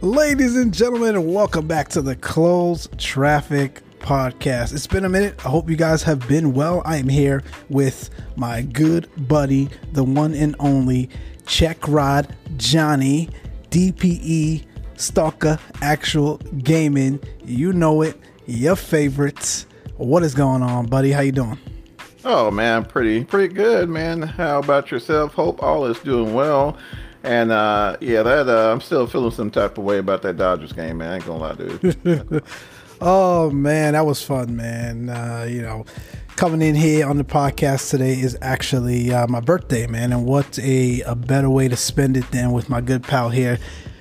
Ladies and gentlemen, and welcome back to the Closed Traffic Podcast. It's been a minute. I hope you guys have been well. I am here with my good buddy, the one and only Check Rod Johnny, DPE, Stalker, Actual Gaming. You know it, your favorites. What is going on, buddy? How you doing? Oh man, pretty good, man. How about yourself? Hope all is doing well. And I'm still feeling some type of way about that Dodgers game, man. I ain't gonna lie, dude. Oh man, that was fun, man. Coming in here on the podcast today is actually my birthday, man. And what a better way to spend it than with my good pal here,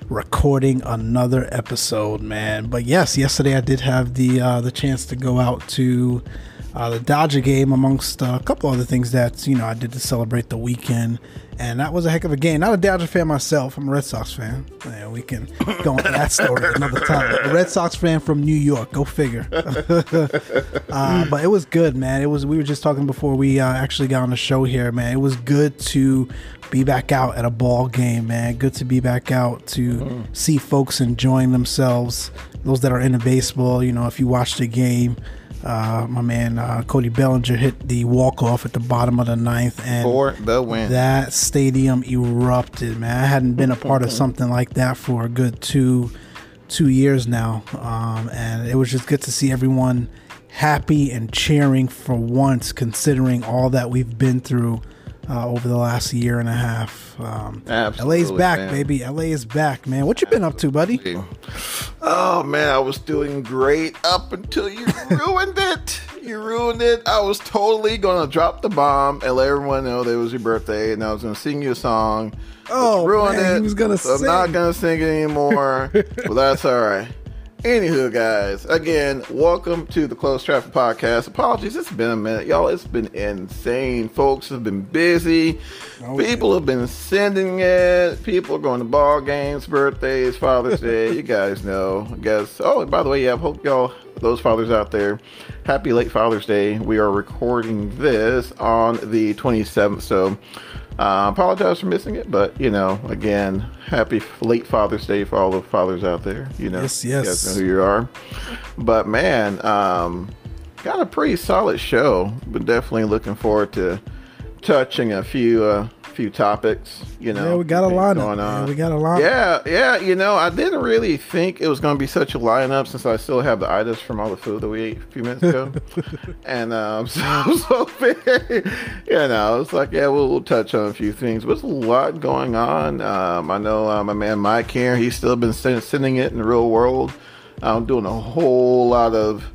recording another episode, man. But yes, yesterday I did have the chance to go out to the Dodger game, amongst a couple other things that, I did to celebrate the weekend. And that was a heck of a game. Not a Dodger fan myself. I'm a Red Sox fan. Man, we can go on that story another time. A Red Sox fan from New York. Go figure. But it was good, man. We were just talking before we actually got on the show here, man. It was good to be back out at a ball game, man. Good to be back out to see folks enjoying themselves. Those that are into baseball, if you watch the game, my man Cody Bellinger hit the walk-off at the bottom of the ninth, and for the win. That stadium erupted, man. I hadn't been a part of something like that for a good two years now, and it was just good to see everyone happy and cheering for once, considering all that we've been through over the last year and a half. LA's back, man. Baby. LA is back, man. What you been up to, buddy? Oh, man, I was doing great up until you ruined it. You ruined it. I was totally going to drop the bomb and let everyone know that it was your birthday, and I was going to sing you a song. Oh, ruined man, it. He was gonna so sing. I'm not going to sing it anymore, but that's all right. Anywho, guys, again, welcome to the Closed Traffic Podcast. Apologies, it's been a minute, y'all. It's been insane. Folks have been busy. People have been sending it. People are going to ball games, birthdays, Father's Day. You guys know. I guess. Oh, and by the way, yeah, I hope y'all, those fathers out there, happy late Father's Day. We are recording this on the 27th, so apologize for missing it, but again, happy late Father's Day for all the fathers out there. Yes. You guys know who you are. But man, got a pretty solid show. But definitely looking forward to touching a few topics. Yeah, we got a lineup. Yeah. I didn't really think it was going to be such a lineup, since I still have the itis from all the food that we ate a few minutes ago. And it's like, yeah, we'll touch on a few things. But there's a lot going on. I know my man Mike here, he's still been sending it in the real world. I'm doing a whole lot of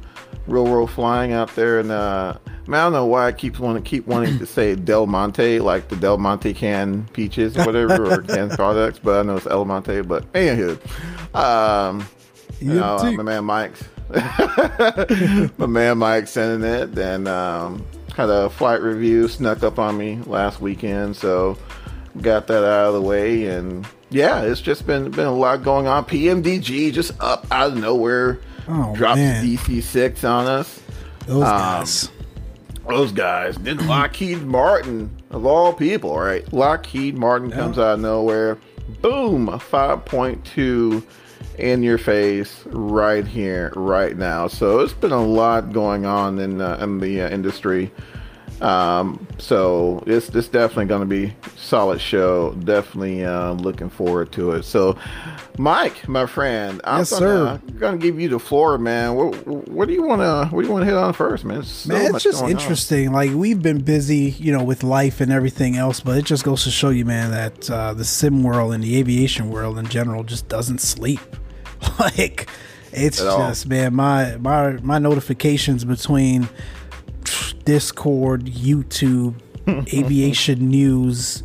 real world flying out there, and man, I don't know why I keep wanting to say Del Monte, like the Del Monte canned peaches or whatever, or canned products, but I know it's El Monte. But anywho, my man Mike's sending it, and had a flight review snuck up on me last weekend, so got that out of the way. And yeah, it's just been a lot going on. PMDG just up out of nowhere, dropped DC6 on us. Those guys. Then Lockheed Martin, of all people, right? Lockheed Martin comes out of nowhere. Boom, 5.2 in your face right here, right now. So it's been a lot going on in the industry. So it's definitely going to be solid show. Definitely looking forward to it. So, Mike, my friend, I'm gonna give you the floor, man. What do you want to hit on first, man? It's just interesting. Like, we've been busy, with life and everything else, but it just goes to show you, man, that the sim world and the aviation world in general just doesn't sleep. Like, it's just, man, my notifications between Discord, YouTube, aviation news,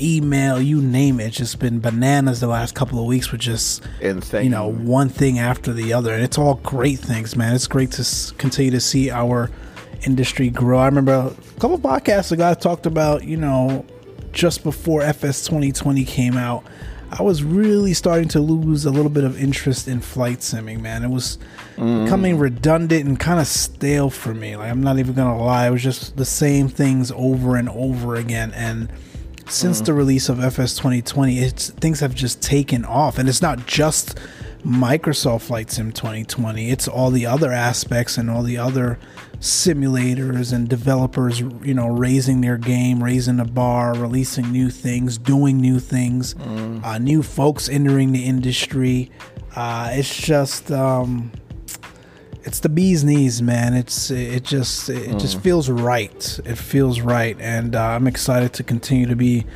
email, you name it. It's just been bananas the last couple of weeks with just insane, one thing after the other. And it's all great things, man. It's great to continue to see our industry grow. I remember a couple of podcasts ago I talked about, just before FS-2020 came out, I was really starting to lose a little bit of interest in flight simming, man. It was becoming redundant and kind of stale for me. Like, I'm not even going to lie. It was just the same things over and over again. And since the release of FS 2020, things have just taken off, and it's not just Microsoft Flight Sim 2020, it's all the other aspects and all the other simulators and developers, you know, raising their game, raising the bar, releasing new things, doing new things, new folks entering the industry. It's just it's the bee's knees, man. It just feels right. It feels right, and I'm excited to continue to be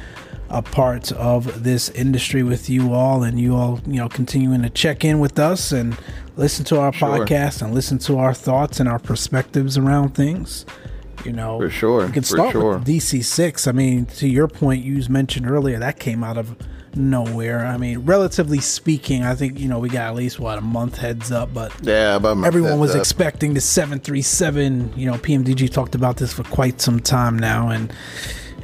a part of this industry with you all, and you all, you know, continuing to check in with us and listen to our podcast and listen to our thoughts and our perspectives around things. You know, for sure. You can start with DC6. I mean, to your point, you mentioned earlier that came out of nowhere. I mean, relatively speaking, I think, you know, we got at least a month heads up, but yeah, everyone was expecting the 737. You know, PMDG talked about this for quite some time now, and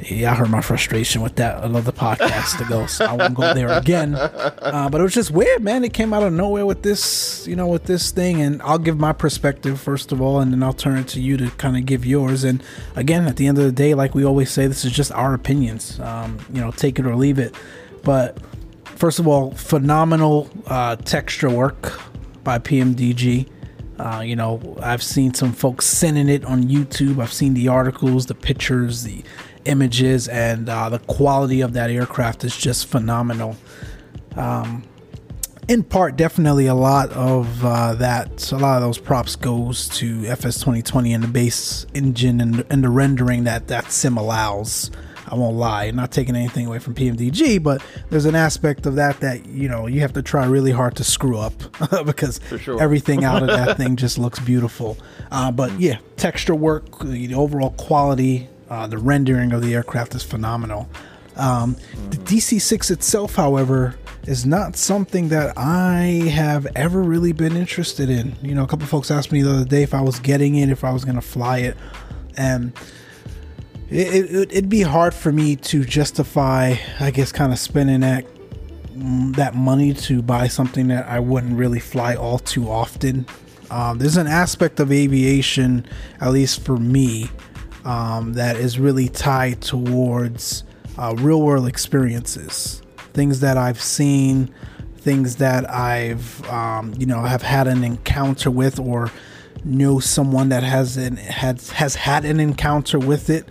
yeah, I heard my frustration with that another podcast ago, so I won't go there again. But it was just weird, man. It came out of nowhere with this, you know, with this thing. And I'll give my perspective first of all, and then I'll turn it to you to kind of give yours. And again, at the end of the day, like we always say, this is just our opinions. You know, take it or leave it. But first of all, phenomenal texture work by PMDG. You know, I've seen some folks sending it on YouTube. I've seen the articles, the pictures, the images, and the quality of that aircraft is just phenomenal. In part, definitely a lot of those props goes to FS2020 and the base engine and the rendering that sim allows. I won't lie, I'm not taking anything away from PMDG, but there's an aspect of that, you know, you have to try really hard to screw up because everything out of that thing just looks beautiful. But yeah, texture work, the overall quality, the rendering of the aircraft is phenomenal. The DC-6 itself, however, is not something that I have ever really been interested in. You know, a couple of folks asked me the other day if I was getting it, if I was going to fly it. And it'd be hard for me to justify, I guess, kind of spending that money to buy something that I wouldn't really fly all too often. There's an aspect of aviation, at least for me, that is really tied towards real world experiences, things that I've seen, things that I've you know, have had an encounter with, or know someone that has had an encounter with it,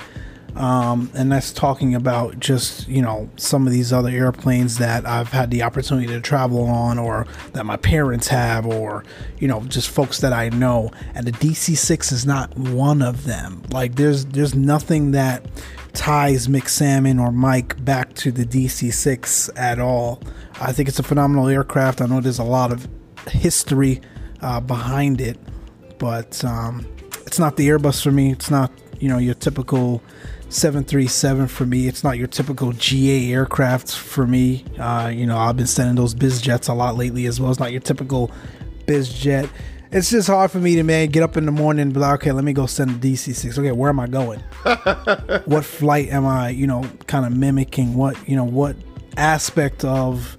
and that's talking about just, you know, some of these other airplanes that I've had the opportunity to travel on, or that my parents have, or, you know, just folks that I know, and the DC-6 is not one of them. Like, there's nothing that ties Mick Salmon or Mike back to the DC-6 at all. I think it's a phenomenal aircraft. I know there's a lot of history behind it, but it's not the Airbus for me. It's not, you know, your typical 737 for me. It's not your typical GA aircraft for me. You know, I've been sending those biz jets a lot lately as well. It's not your typical biz jet. It's just hard for me to, man, get up in the morning and be like, okay, let me go send a DC-6. Okay, where am I going? What flight am I, you know, kind of mimicking? What, you know, what aspect of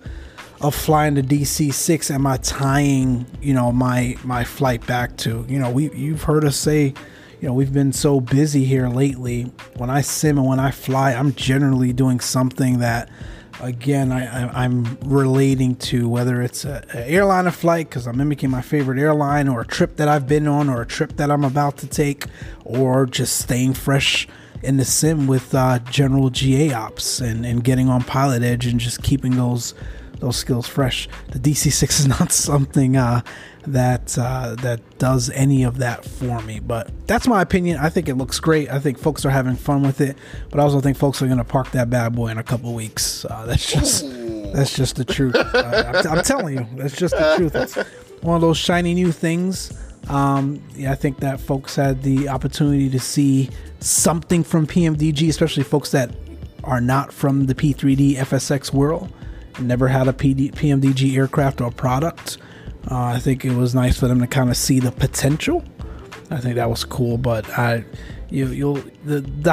flying the DC-6 am I tying, you know, my flight back to? You know, you've heard us say, you know, we've been so busy here lately. When I sim and when I fly, I'm generally doing something that, again, I'm relating to, whether it's an airline flight because I'm mimicking my favorite airline, or a trip that I've been on, or a trip that I'm about to take, or just staying fresh in the sim with general GA ops and getting on Pilot Edge and just keeping those skills fresh. The DC-6 is not something that does any of that for me, but that's my opinion. I think it looks great. I think folks are having fun with it, but I also think folks are going to park that bad boy in a couple weeks. That's just the truth. I'm telling you, that's just the truth. It's one of those shiny new things. Yeah, I think that folks had the opportunity to see something from PMDG, especially folks that are not from the P3D FSX world, never had a PMDG aircraft or product. I think it was nice for them to kind of see the potential. I think that was cool, but the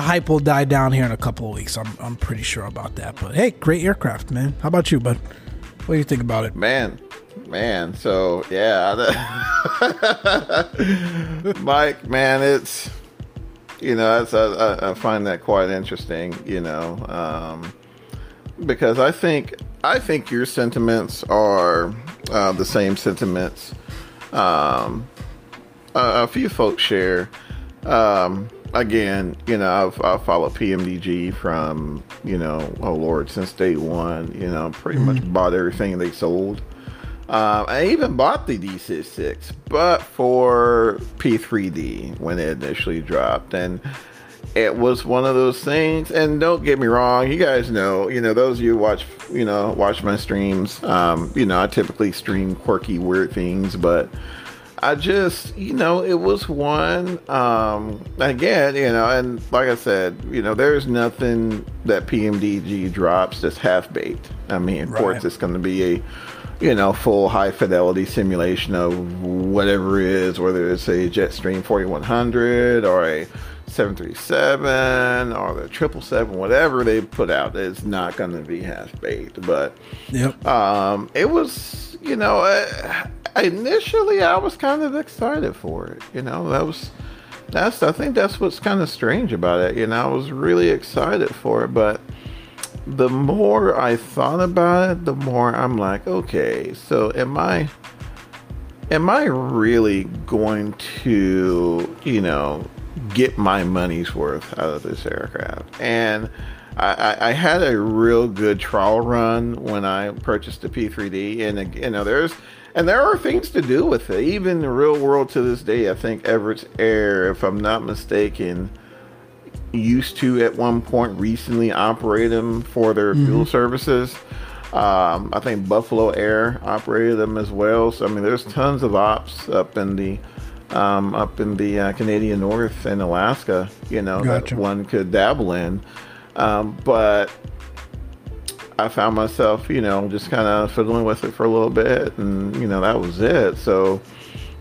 hype will die down here in a couple of weeks. I'm pretty sure about that. But hey, great aircraft, man. How about you, bud? What do you think about it, man? So yeah, Mike, man, it's you know, that's, I find that quite interesting, you know, because I think your sentiments are the same sentiments a few folks share. Again, you know, I've followed PMDG from, you know, oh Lord, since day one, you know, pretty much bought everything they sold. I even bought the DC6, but for P3D when it initially dropped. And it was one of those things, and don't get me wrong, you guys know, you know, those of you who watch my streams, you know, I typically stream quirky, weird things, but I just, you know, it was one, again, you know, and like I said, you know, there's nothing that PMDG drops that's half-baked. I mean, of course, it's going to be a, you know, full high fidelity simulation of whatever it is, whether it's a Jetstream 4100 or a 737 or the 777, whatever they put out, it's not going to be half baked. But it was, you know, initially I was kind of excited for it. You know, I think that's what's kind of strange about it. You know, I was really excited for it, but the more I thought about it, the more I'm like, okay, so am I really going to, you know, get my money's worth out of this aircraft? And I had a real good trial run when I purchased the P3D, and you know, there are things to do with it, even the real world to this day. I think Everett's Air, if I'm not mistaken, used to at one point recently operate them for their fuel services. I think Buffalo Air operated them as well. So I mean, there's tons of ops up in the Canadian North and Alaska, you know, that one could dabble in. But I found myself, you know, just kind of fiddling with it for a little bit, and you know, that was it. So,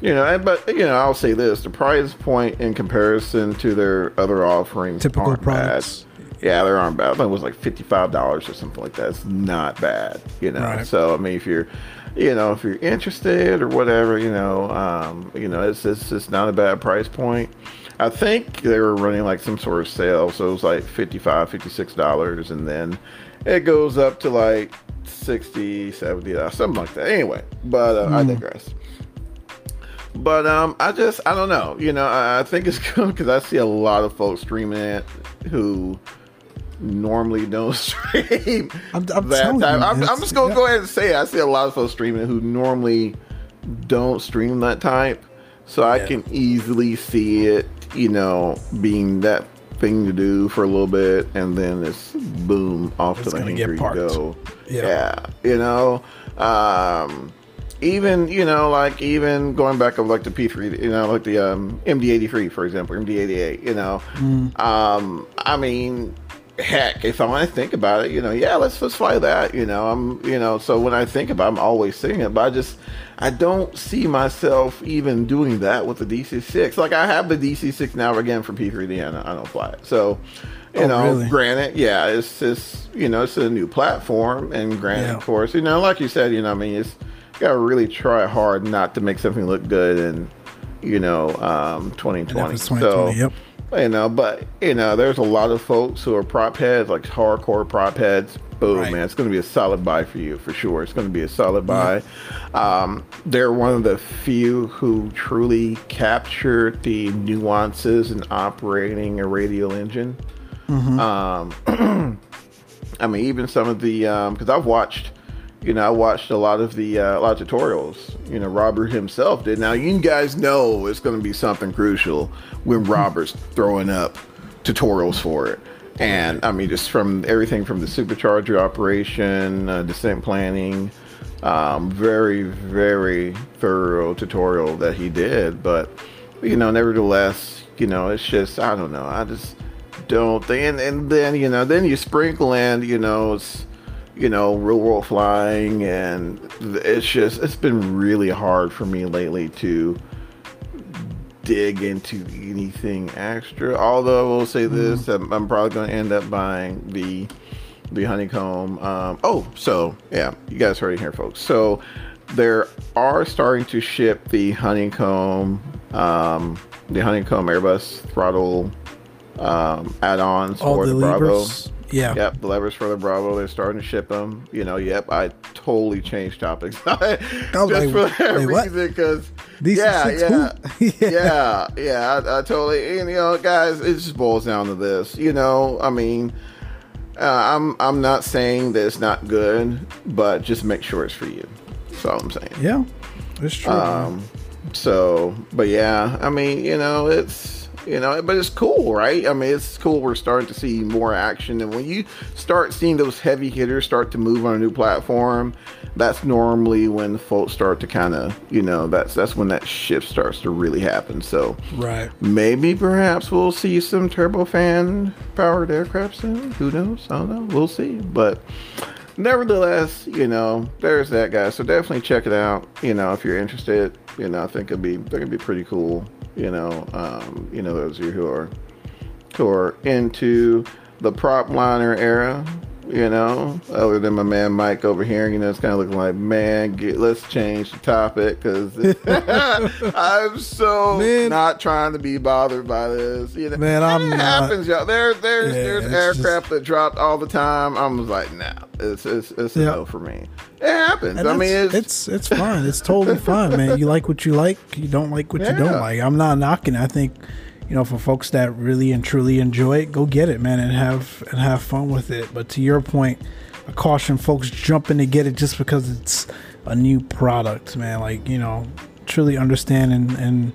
you know, but you know, I'll say this: the price point in comparison to their other offerings, typical products, bad. Yeah, they aren't bad. I think it was like $55 or something like that. It's not bad, you know. Right. So I mean, if you're interested or whatever, you know, it's not a bad price point. I think they were running like some sort of sale, so it was like $55, $56, and then it goes up to like $60, $70, something like that. Anyway, but I digress. But I don't know. You know, I think it's cool because I see a lot of folks streaming it who normally don't stream. I'm that type. I'm just gonna go ahead and say it. I see a lot of folks streaming it who normally don't stream that type. So I can easily see it, you know, being that thing to do for a little bit, and then it's boom off to the anchor go. Yeah, you know. Even, you know, like even going back of like the P3, you know, like the MD-83, for example, MD-88, you know. I mean, heck, if I want to think about it, you know, yeah, let's fly that, you know. I'm, you know, so when I think about it, I'm always seeing it, but I don't see myself even doing that with the DC-6. Like, I have the DC-6 now again from P3D, and I don't fly it. So, you know, really? Granted, yeah, it's just, you know, it's a new platform, and granted, of course, you know, like you said, you know, I mean, it's got to really try hard not to make something look good in, you know, 2020. So, you know, but, you know, there's a lot of folks who are prop heads, like hardcore prop heads. Boom, man, it's going to be a solid buy for you, for sure. It's going to be a solid buy. They're one of the few who truly captured the nuances in operating a radial engine. I mean, even some of the, because I watched a lot of tutorials. You know, Robert himself did. Now, you guys know it's going to be something crucial when Robert's throwing up tutorials for it. And I mean, just from everything from the supercharger operation, descent planning, very, very thorough tutorial that he did. But, you know, nevertheless, you know, it's just, I don't know. I just don't think. And then, you know, then you sprinkle in, you know, it's, you know, real world flying, and it's just, it's been really hard for me lately to dig into anything extra. Although I will say this, I'm probably going to end up buying the Honeycomb. So yeah, you guys heard it here, folks. So there are starting to ship the Honeycomb Airbus throttle add-ons for the Bravo. Yeah. Yep, the levers for the Bravo. They're starting to ship them. You know, yep, I totally changed topics. Just for that reason, because... I totally... And, you know, guys, it just boils down to this. You know, I mean, I'm not saying that it's not good, but just make sure it's for you. That's all I'm saying. Yeah, it's true. But yeah, I mean, you know, it's... You know, but it's cool, right? I mean, it's cool. We're starting to see more action. And when you start seeing those heavy hitters start to move on a new platform, that's normally when folks start to kind of, you know, that's when that shift starts to really happen. So right, maybe perhaps we'll see some turbofan powered aircraft soon. Who knows? I don't know. We'll see. But nevertheless, you know, there's that, guys. So definitely check it out. You know, if you're interested, you know, I think it'd be pretty cool. You know, those of you who are into the prop liner era, you know, other than my man Mike over here, you know, it's kind of looking like, man, let's change the topic because I'm so not trying to be bothered by this. You know, man, happens, y'all. There's aircraft that dropped all the time. I was like, nah, it's a no for me. It happens. And I mean, it's fun. It's totally fun, man. You like what you like. You don't like what you don't like. I'm not knocking it. I think, you know, for folks that really and truly enjoy it, go get it, man, and have fun with it. But to your point, I caution folks jumping to get it just because it's a new product, man. Like, you know, truly understand and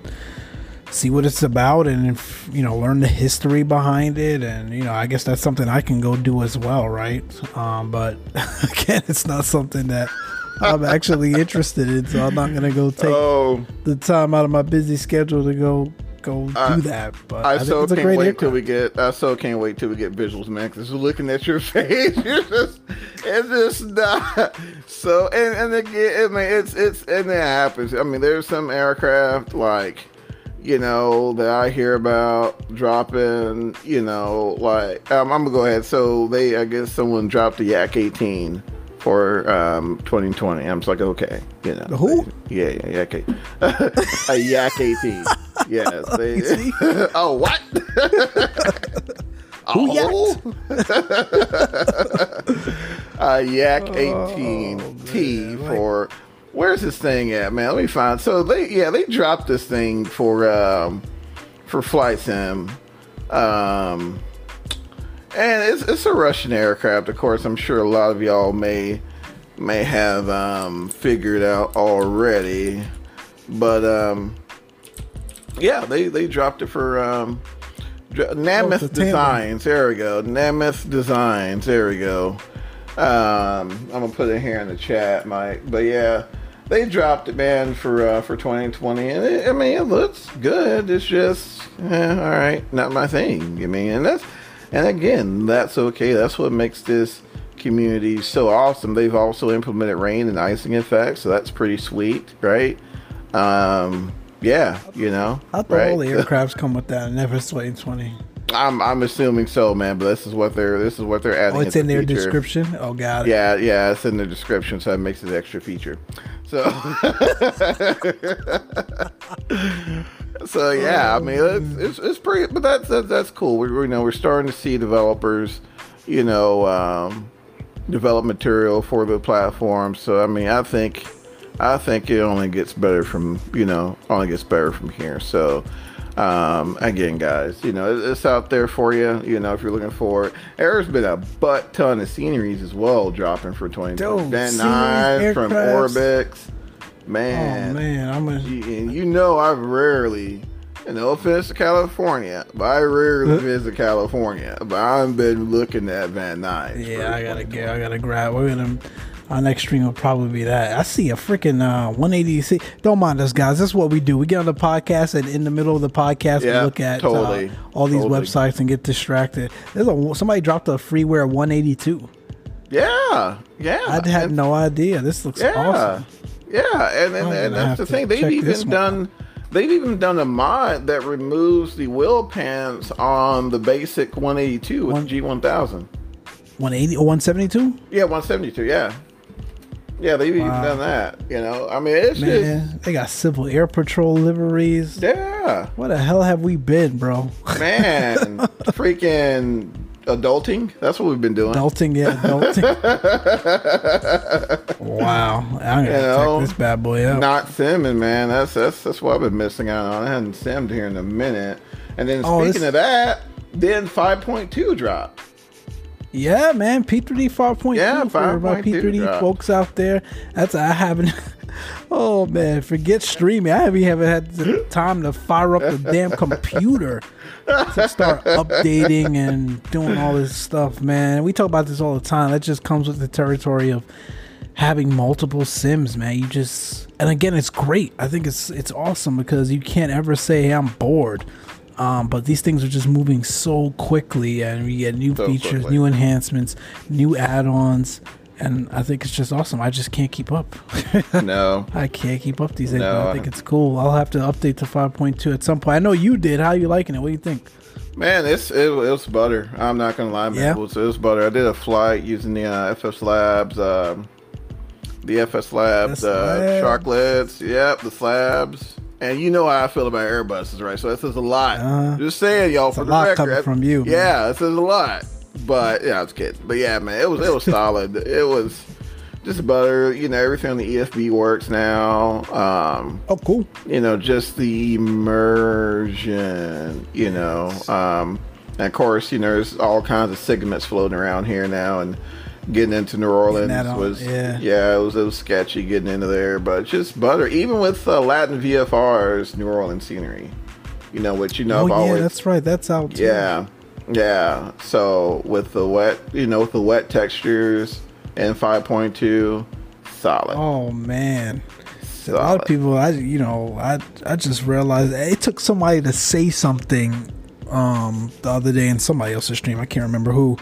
see what it's about, and, you know, learn the history behind it. And, you know, I guess that's something I can go do as well, right? But again, it's not something that I'm actually interested in, so I'm not gonna go take the time out of my busy schedule to go do that. But I can't wait till we get visuals, man, because looking at your face, it's just not so. And again, I mean, it's and it happens. I mean, there's some aircraft, like, you know, that I hear about dropping, you know, like I'm gonna go ahead. So I guess someone dropped the Yak 18 for 2020. I'm just like, okay, you know, the who? Yak 18. A Yak 18. Yes. Oh, what? Who yacked? Yak 18T for... Where's this thing at, man? Let me find. So they dropped this thing for Flight Sim, and it's a Russian aircraft. Of course, I'm sure a lot of y'all may have figured out already, but yeah, they dropped it for Nameth Designs. There we go. Nameth Designs. There we go. I'm gonna put it here in the chat, Mike. But yeah, they dropped it, man, for 2020, and it looks good. It's just, all right, not my thing. I mean, and again, that's okay. That's what makes this community so awesome. They've also implemented rain and icing effects, so that's pretty sweet, right? Yeah, you know, I thought all the aircrafts come with that. Never FS-2020. I'm assuming so, man. But this is what they're adding. Oh, it's in their description. Oh, got it. Yeah, it's in the description, so it makes it an extra feature. So, so yeah, I mean, it's pretty, but that's cool. We know we're starting to see developers, you know, develop material for the platform. So I mean, I think it only gets better from here. So. Again, guys, you know, it's out there for you, you know, if you're looking for it. There's been a butt ton of sceneries as well dropping for 2020. Van Nuys from Orbex, man. Oh man, I rarely, and no offense to California, but I rarely visit California, but I've been looking at Van Nuys. Yeah, I gotta grab. We're gonna, our next stream will probably be that. I see a freaking 180. Don't mind us, guys. That's what we do. We get on the podcast, and in the middle of the podcast, we look at all these websites and get distracted. Somebody dropped a freeware 182. Yeah, yeah. I had no idea. This looks awesome. Yeah, and that's the thing. They've even done a mod that removes the wheel pants on the basic 182 with G1000. 180 or 172? Yeah, 172. Yeah. Yeah, they've even done that. You know, I mean, it's just, they got Civil Air Patrol liveries. Yeah. What the hell have we been, bro? Man, freaking adulting. That's what we've been doing. Adulting, yeah, adulting. Wow, I'm gonna check this bad boy out. Not simming, man. That's what I've been missing out on. I hadn't simmed here in a minute. And then speaking of that, then 5.2 dropped. Yeah, man, P3D 5.2. Yeah, 5.2. P3D drop. Folks out there, that's I haven't. Oh man, forget streaming. I haven't even had the time to fire up the damn computer to start updating and doing all this stuff, man. We talk about this all the time. That just comes with the territory of having multiple sims, man. You just, and again, it's great. I think it's awesome because you can't ever say, hey, I'm bored. But these things are just moving so quickly, and we get new features, new enhancements, new add-ons, and I think it's just awesome. I just can't keep up. No. I can't keep up these days, but I think it's cool. I'll have to update to 5.2 at some point. I know you did. How are you liking it? What do you think? Man, it's butter. I'm not going to lie, man. Yeah. It's butter. I did a flight using the FS Labs, Sharklets. Yep, the slabs. And you know how I feel about Airbuses, right? So that says a lot. Just saying, y'all, for the record. It's a lot coming from you. Yeah, it says a lot. But, yeah, I was kidding. But, yeah, man, it was solid. It was just butter. You know, everything on the EFB works now. Oh, cool. You know, just the immersion, you know. And, of course, you know, there's all kinds of segments floating around here now. And getting into New Orleans it was sketchy getting into there, but just butter. Even with Latin VFR's New Orleans scenery, you know, which you know I've always, that's right, that's out too. Yeah. So with the wet, you know, with the wet textures and 5.2, solid. Oh man, solid. A lot of people, I just realized it took somebody to say something the other day in somebody else's stream. I can't remember who.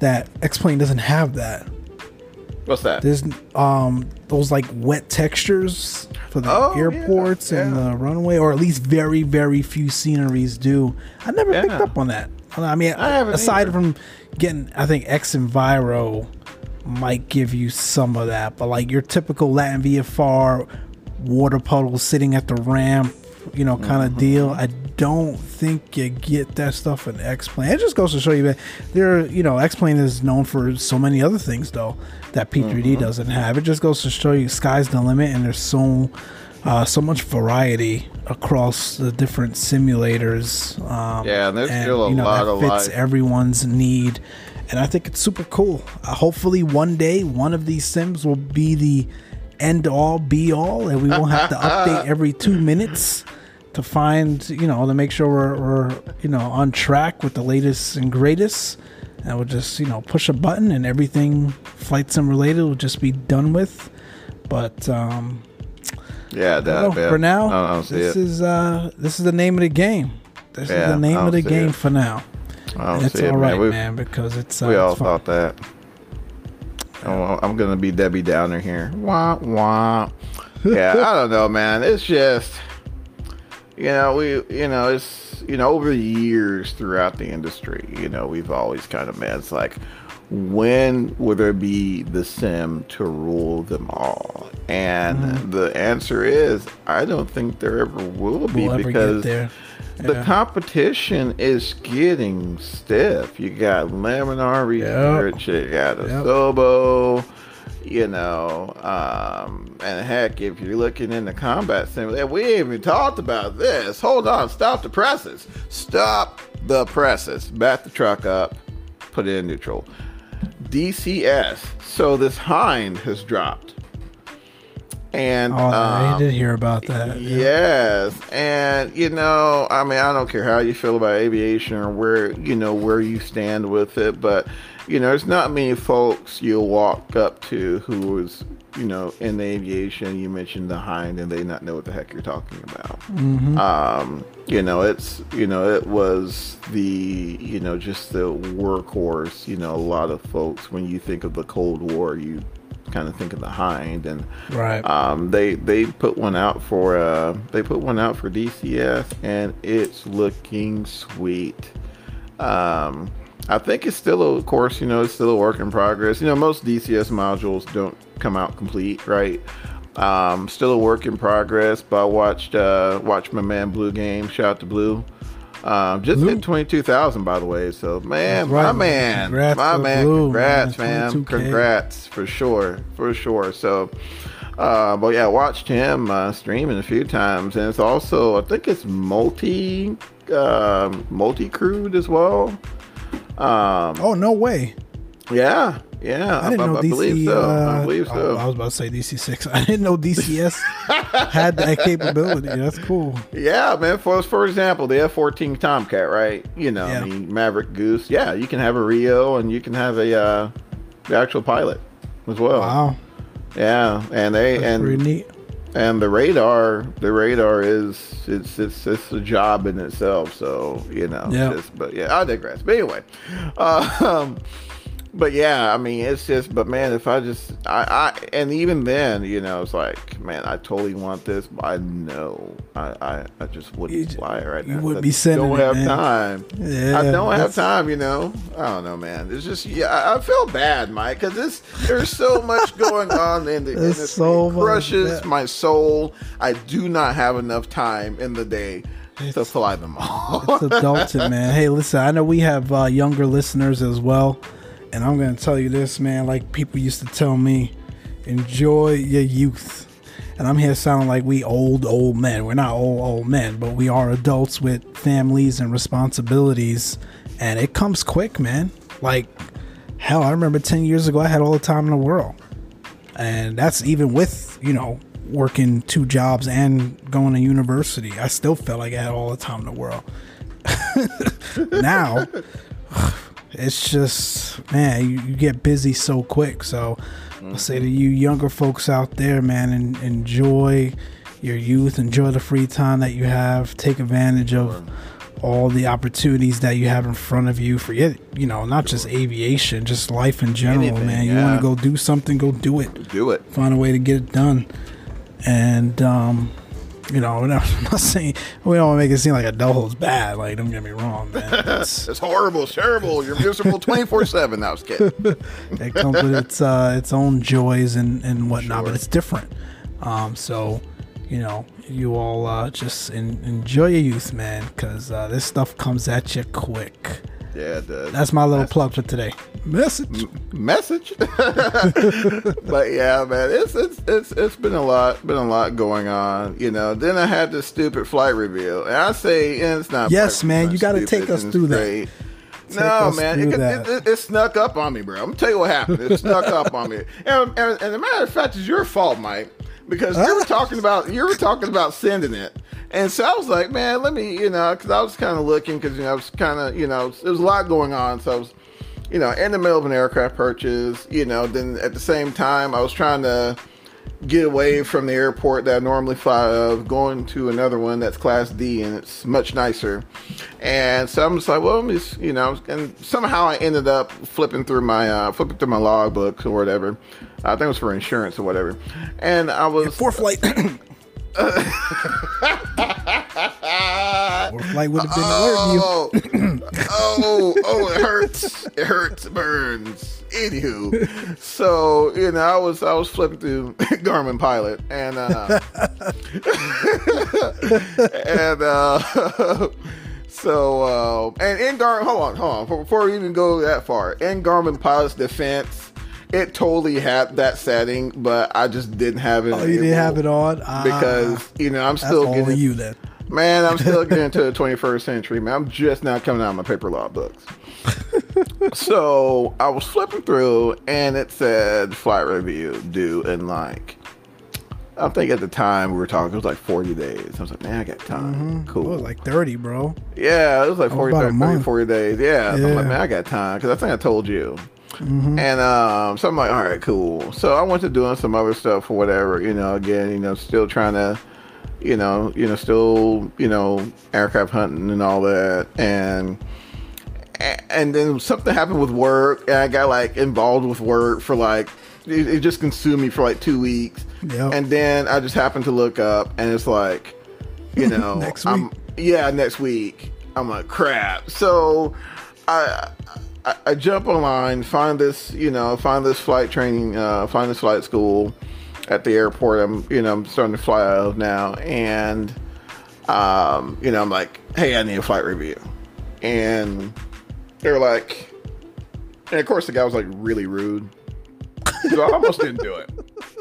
That X-Plane doesn't have that. What's that? There's those like wet textures for the airports and the runway, or at least very, very few sceneries do. I never picked up on that. I mean, aside from getting, I think X-Enviro might give you some of that, but like your typical Latin VFR water puddle sitting at the ramp, you know, kind of deal. I don't think you get that stuff in X-Plane. It just goes to show you that there, you know, X-Plane is known for so many other things though that P3D doesn't have. It just goes to show you sky's the limit, and there's so much variety across the different simulators. There's still a lot of life. It fits everyone's need, and I think it's super cool. Hopefully one day one of these sims will be the end all be all, and we won't have to update every 2 minutes to find, you know, to make sure we're you know, on track with the latest and greatest, and we'll just, you know, push a button and everything flight sim related will just be done with. But for now, this is the name of the game. This is the name of the game for now. It's all right, man, because it's we all thought that. I'm gonna be Debbie Downer here. Wah wah. Yeah, I don't know, man. It's just, you know, it's, you know, over the years throughout the industry, you know, we've always kind of, man, it's like, when will there be the sim to rule them all? And the answer is, I don't think there ever will be, because the competition is getting stiff. You got Laminar Research, you got Asobo, you know, and heck, if you're looking in the combat simulator, we ain't even talked about this. Hold on, stop the presses. Stop the presses. Back the truck up, put it in neutral. DCS. So this Hind has dropped. And I did hear about that. Yes, and you know, I mean, I don't care how you feel about aviation or where, you know, where you stand with it, but you know, there's not many folks you'll walk up to who is, you know, in the aviation. You mentioned the Hind, and they not know what the heck you're talking about. You know, it's, you know, it was the, you know, just the workhorse. You know, a lot of folks, when you think of the Cold War, you kind of think of the Hind, and they put one out for DCS, and it's looking sweet. I think it's still, of course, you know, it's still a work in progress. You know, most DCS modules don't come out complete, right? Still a work in progress, but I watched my man Blue game. Shout out to Blue. Just Blue hit 22,000, by the way. So, man, right, my man, congrats, Blue, man. 22K. Congrats for sure. So, but yeah, I watched him streaming a few times, and it's also, I think it's multi-crewed as well. Oh, no way. Yeah. Yeah, I didn't know DC, believe so. I believe so. I was about to say DC6. I didn't know DCS had that capability. That's cool. Yeah, man. For example, the F14 Tomcat, right? You know, yeah. I mean, Maverick Goose. Yeah, you can have a Rio and you can have a the actual pilot as well. Wow. Yeah, and that's pretty neat. And the radar is it's a job in itself. So you know, yeah. But yeah, I digress. But anyway, But yeah, I mean, it's just, but man, if I and even then, you know, it's like, man, I totally want this, but I know I just wouldn't fly it right now. You would be sending it, man. I don't have time. Yeah, I don't have time, you know. I don't know, man. It's just, yeah, I feel bad, Mike, because there's so much going on in the industry. It crushes my soul. I do not have enough time in the day. To fly them all. It's adulting, man. Hey, listen, I know we have younger listeners as well. And I'm going to tell you this, man, like people used to tell me, enjoy your youth. And I'm here sounding like we old men. We're not old men, but we are adults with families and responsibilities. And it comes quick, man. Like, hell, I remember 10 years ago, I had all the time in the world. And that's even with, you know, working two jobs and going to university. I still felt like I had all the time in the world. Now... It's just, man, you get busy so quick. So I'll say to you younger folks out there, man, and enjoy your youth, enjoy the free time that you have, take advantage of all the opportunities that you have in front of you. Forget, you know, not just aviation, just life in general. Anything, man. You want to go do something, go do it. Do it. Find a way to get it done. And, you know, I'm not saying we don't want to make it seem like adulthood's bad. Like, don't get me wrong, man. It's horrible, it's terrible. You're miserable 24/7. I was kidding. It comes with its own joys and whatnot, sure. But it's different. So, you know, you all just enjoy your youth, man, because this stuff comes at you quick. Yeah, it does. That's my little plug for today. Message. But yeah, man, it's been a lot going on, you know. Then I had this stupid flight reveal, and I say, and it's not. Yes, man, you got to take us through that. No, man, it snuck up on me, bro. I'm gonna tell you what happened. It snuck up on me, and as a matter of fact, it's your fault, Mike, because you were talking about sending it. And so I was like, man, let me, you know, because I was kind of looking, because, you know, I was kind of, you know, there was a lot going on. So I was, you know, in the middle of an aircraft purchase, you know, then at the same time, I was trying to get away from the airport that I normally fly of, going to another one that's Class D, and it's much nicer. And so I'm just like, well, I'm just, you know, and somehow I ended up flipping through my logbook or whatever. I think it was for insurance or whatever. And I was... Yeah, ForeFlight... ForeFlight would have been alerting you. It hurts. It hurts. It burns. Anywho, so you know, I was flipping through Garmin Pilot, and and in Garmin, hold on, before we even go that far, in Garmin Pilot's defense, it totally had that setting, but I just didn't have it. Oh, you didn't have it on? Because, you know, I'm still getting... That's all you then. Man, I'm still getting to the 21st century, man. I'm just not coming out of my paper log books. So I was flipping through, and it said flight review due in, like, I think at the time we were talking, it was like 40 days. I was like, man, I got time. Mm-hmm. Cool. It was like 30, bro. Yeah, it was like 40 days. Yeah. So I'm like, man, I got time, because I think I told you. Mm-hmm. And so I'm like, all right, cool. So I went to doing some other stuff or whatever, you know, again, you know, still trying to, you know, still, you know, aircraft hunting and all that. And then something happened with work, and I got like involved with work for like, it just consumed me for like 2 weeks. Yep. And then I just happened to look up, and it's like, you know, next week. I'm like, crap. So I I jump online, find this flight school at the airport I'm starting to fly out of now, and I'm like, hey, I need a flight review. And they're like, and of course the guy was like really rude. So I almost didn't do it.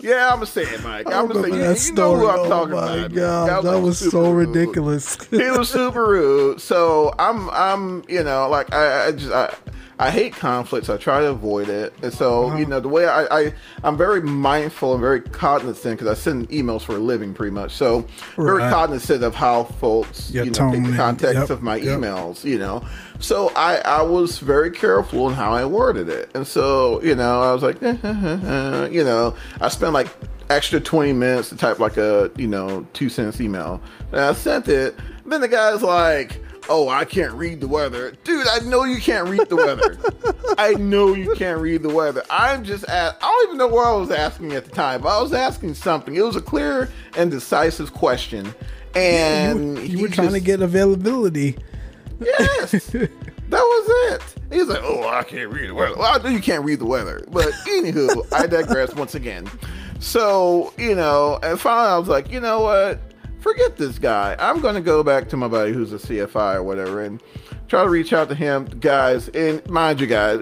Yeah, I'm gonna say it, Mike. I'm gonna say, you know who I'm talking about. God, that was so ridiculous. He was super rude. So I hate conflicts. I try to avoid it. And so, the way I'm very mindful and very cognizant, because I send emails for a living pretty much. So very cognizant of how folks, take the context of my emails, So I was very careful in how I worded it. And so, I was like, I spent like extra 20 minutes to type like a, 2-cent email. And I sent it. And then the guy's like, oh, I can't read the weather. Dude, I know you can't read the weather. I'm just I don't even know what I was asking at the time, but I was asking something. It was a clear and decisive question. And you were trying to get availability. Yes. That was it. He's like, oh, I can't read the weather. Well, I know you can't read the weather. But anywho, I digress once again. So, and finally I was like, you know what? Forget this guy. I'm going to go back to my buddy who's a CFI or whatever and try to reach out to him, guys. And mind you guys,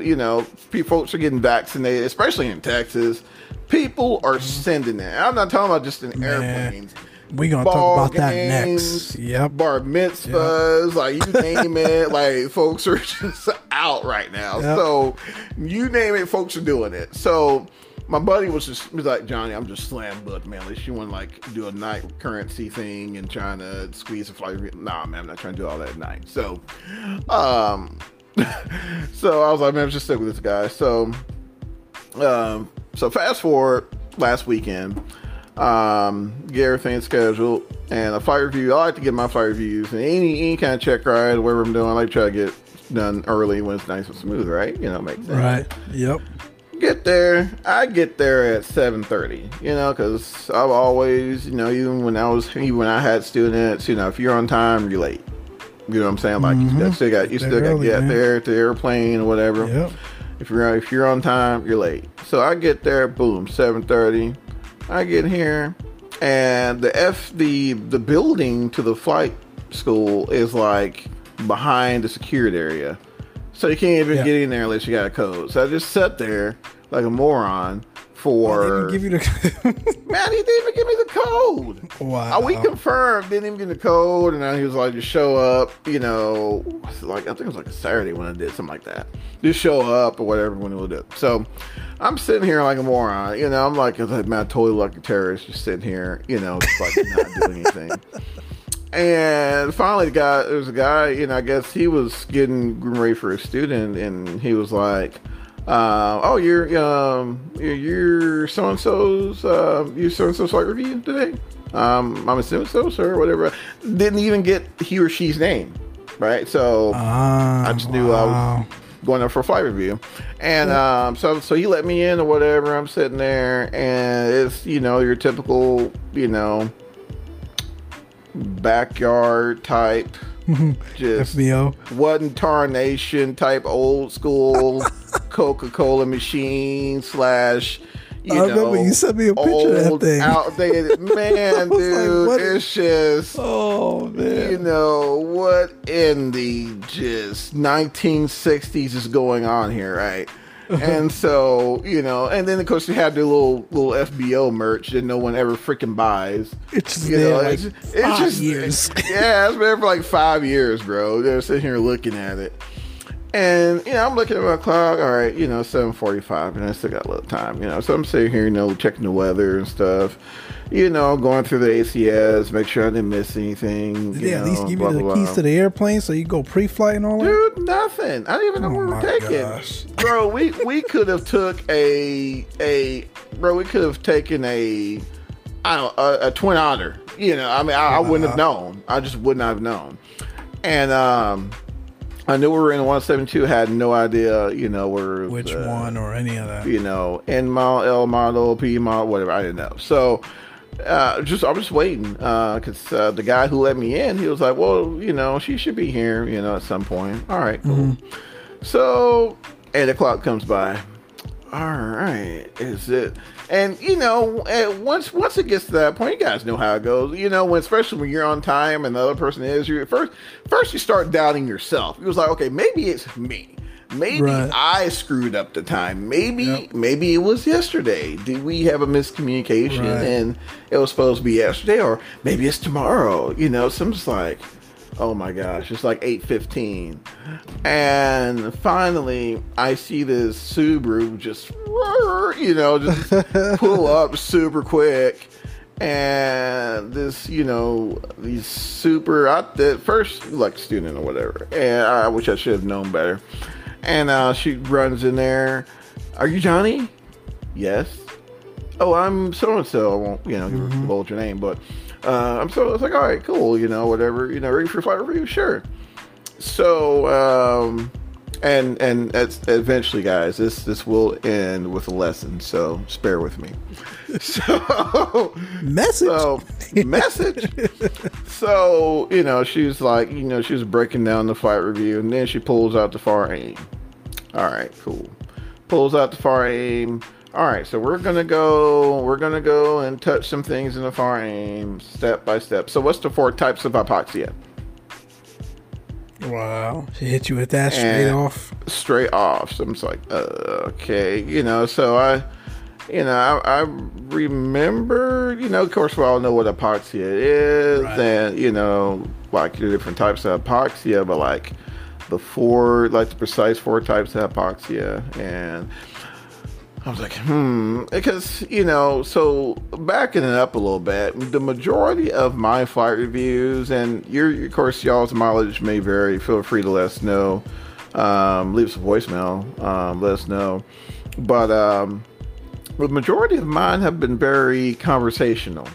folks are getting vaccinated, especially in Texas. People are sending it. I'm not talking about just in airplanes. We're going to talk about games, that next. Yep. Bar mitzvahs, you name it. Folks are just out right now. Yep. So you name it, folks are doing it. So my buddy was like, Johnny, I'm just slam booked, man. At least you want to do a night currency thing and trying to squeeze a flight. Nah, man, I'm not trying to do all that at night. So, so I was like, man, I'm just stuck with this guy. So, so fast forward last weekend, get everything scheduled and a flight review. I like to get my flight reviews and any kind of check ride, whatever I'm doing, I like to try to get done early when it's nice and smooth, right? Makes sense. Right. Yep. I get there at 7:30, because I've always, even when I had students, if you're on time, you're late. You know what I'm saying? You still got to get there to the airplane or whatever. Yep. If you're on time, you're late. So I get there, boom, 7:30. I get here, and the building to the flight school is behind the security area. So you can't even get in there unless you got a code. So I just sat there like a moron for... Man, he didn't even give me the code. Wow. We confirmed, didn't even get the code. And then he was like, just show up, I think it was a Saturday when I did something like that. Just show up or whatever when it will do. So I'm sitting here like a moron. I'm man, totally like a terrorist just sitting here, just not doing anything. And finally, there was a guy, I guess he was getting ready for a student, and he was like, oh, you're so-and-so's, you so-and-so's flight review today? I'm assuming so, sir, whatever. Didn't even get he or she's name, right? So I just knew I was going up for a flight review. And so he let me in or whatever. I'm sitting there, and it's, your typical, backyard type, just FBO, wasn't tarnation type old school Coca-Cola machine / I remember you sent me a picture of that thing. Outdated, man, dude. Like, it's just, oh man, what in the just 1960s is going on here, right? And so, and then of course you have the little FBO merch that no one ever freaking buys. It's just years. Yeah, it's been for 5 years, bro. They're sitting here looking at it. And, I'm looking at my clock, all right, 7:45, and I still got a little time, So I'm sitting here, checking the weather and stuff, going through the ACS, make sure I didn't miss anything. Did they at least give you the keys to the airplane so you go pre-flight and all that? Dude, nothing. I didn't even know where we were taking. Gosh. Bro, we could have took a Twin Otter. I wouldn't have known. I just would not have known. And, I knew we were in 172, had no idea, where... Which one or any of that. N model, L model, P model, whatever. I didn't know. So, I was just waiting. Because the guy who let me in, he was like, well, she should be here, at some point. All right, cool. Mm-hmm. So, 8 o'clock comes by. All right, is it? And you know, once it gets to that point, you guys know how it goes. You know, when especially when you're on time and the other person is, you first you start doubting yourself. It was like, okay, maybe it's me. Maybe I screwed up the time. Maybe it was yesterday. Did we have a miscommunication and it was supposed to be yesterday, or maybe it's tomorrow? You know, so I'm just like, oh my gosh, it's like 8:15. And finally, I see this Subaru just pull up super quick. And this, you know, these super, the first like student or whatever. And I wish I should have known better. And she runs in there. Are you Johnny? Yes. Oh, I'm so-and-so. I won't, divulge your name, but... I was like, all right, cool, you know, whatever, you know, ready for flight review? Sure. So, and eventually, guys, this will end with a lesson, so spare with me. So message. So, you know, she was like, you know, she was breaking down the flight review, and then she pulls out the far aim. All right, cool. Pulls out the far aim. All right, so we're gonna go and touch some things in the far aim step by step. So what's the 4 types of hypoxia? Wow, she hit you with that straight off. So I'm just like, okay, you know. So I remember, you know, of course we all know what hypoxia is, and you know, like the different types of hypoxia, but like the precise 4 types of hypoxia. And I was like, because, you know, so backing it up a little bit, the majority of my flight reviews, and of course, y'all's mileage may vary. Feel free to let us know. Leave us a voicemail. Let us know. But the majority of mine have been very conversational.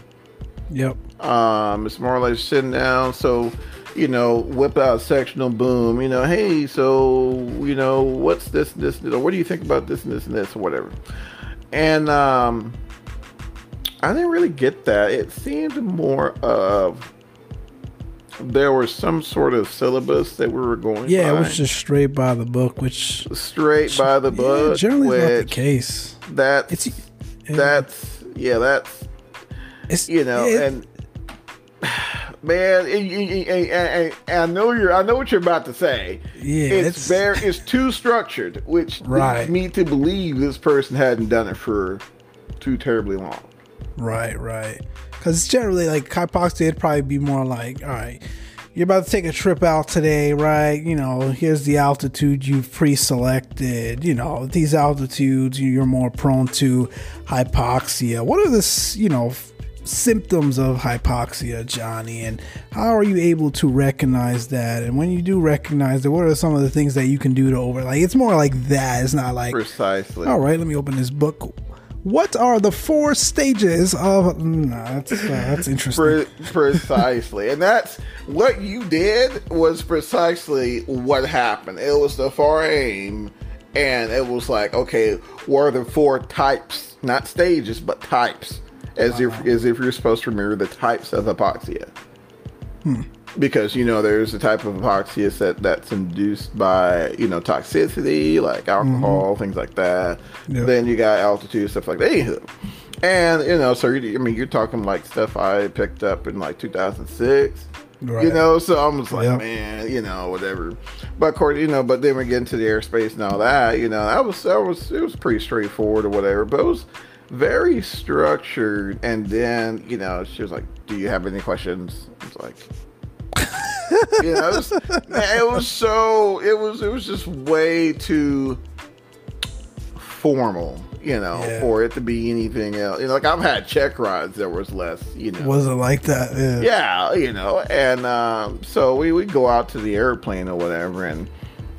Yep. It's more like sitting down. So, you know, whip out sectional, boom, you know, hey, so, you know, what's this, or what do you think about this and this and this, or whatever. And I didn't really get that. It seemed more of there was some sort of syllabus that we were going by. It was just straight by the book, which... Straight by the book, yeah, generally not the case. Man, and I know what you're about to say. Yeah, it's too structured, which leads me to believe this person hadn't done it for too terribly long. Right. Because it's generally like hypoxia. It'd probably be more like, all right, you're about to take a trip out today, right? You know, here's the altitude you've pre-selected. You know, these altitudes you're more prone to hypoxia. What are the, you know, symptoms of hypoxia, Johnny, and how are you able to recognize that? And when you do recognize that, what are some of the things that you can do to it's more like that. It's not like precisely, all right, let me open this book. What are the 4 stages of... that's interesting. Precisely. And that's what you did was precisely what happened. It was the far aim, and it was like, okay, what are the 4 types, not stages, but types? As if you're supposed to remember the types of hypoxia. Because, you know, there's a type of hypoxia that's induced by, you know, toxicity, like alcohol, things like that. Yep. Then you got altitude, stuff like that. And, you know, so, you're talking like stuff I picked up in like 2006. Right. You know, so I'm just like, man, you know, whatever. But of course, you know, but then we get into the airspace and all that, you know, it was pretty straightforward or whatever, but it was very structured. And then, you know, she was like, do you have any questions? I was like, you know, it was just way too formal, you know, for it to be anything else. You know, like I've had check rides that was less, you know, wasn't like that. Yeah, you know. And so we would go out to the airplane or whatever, and,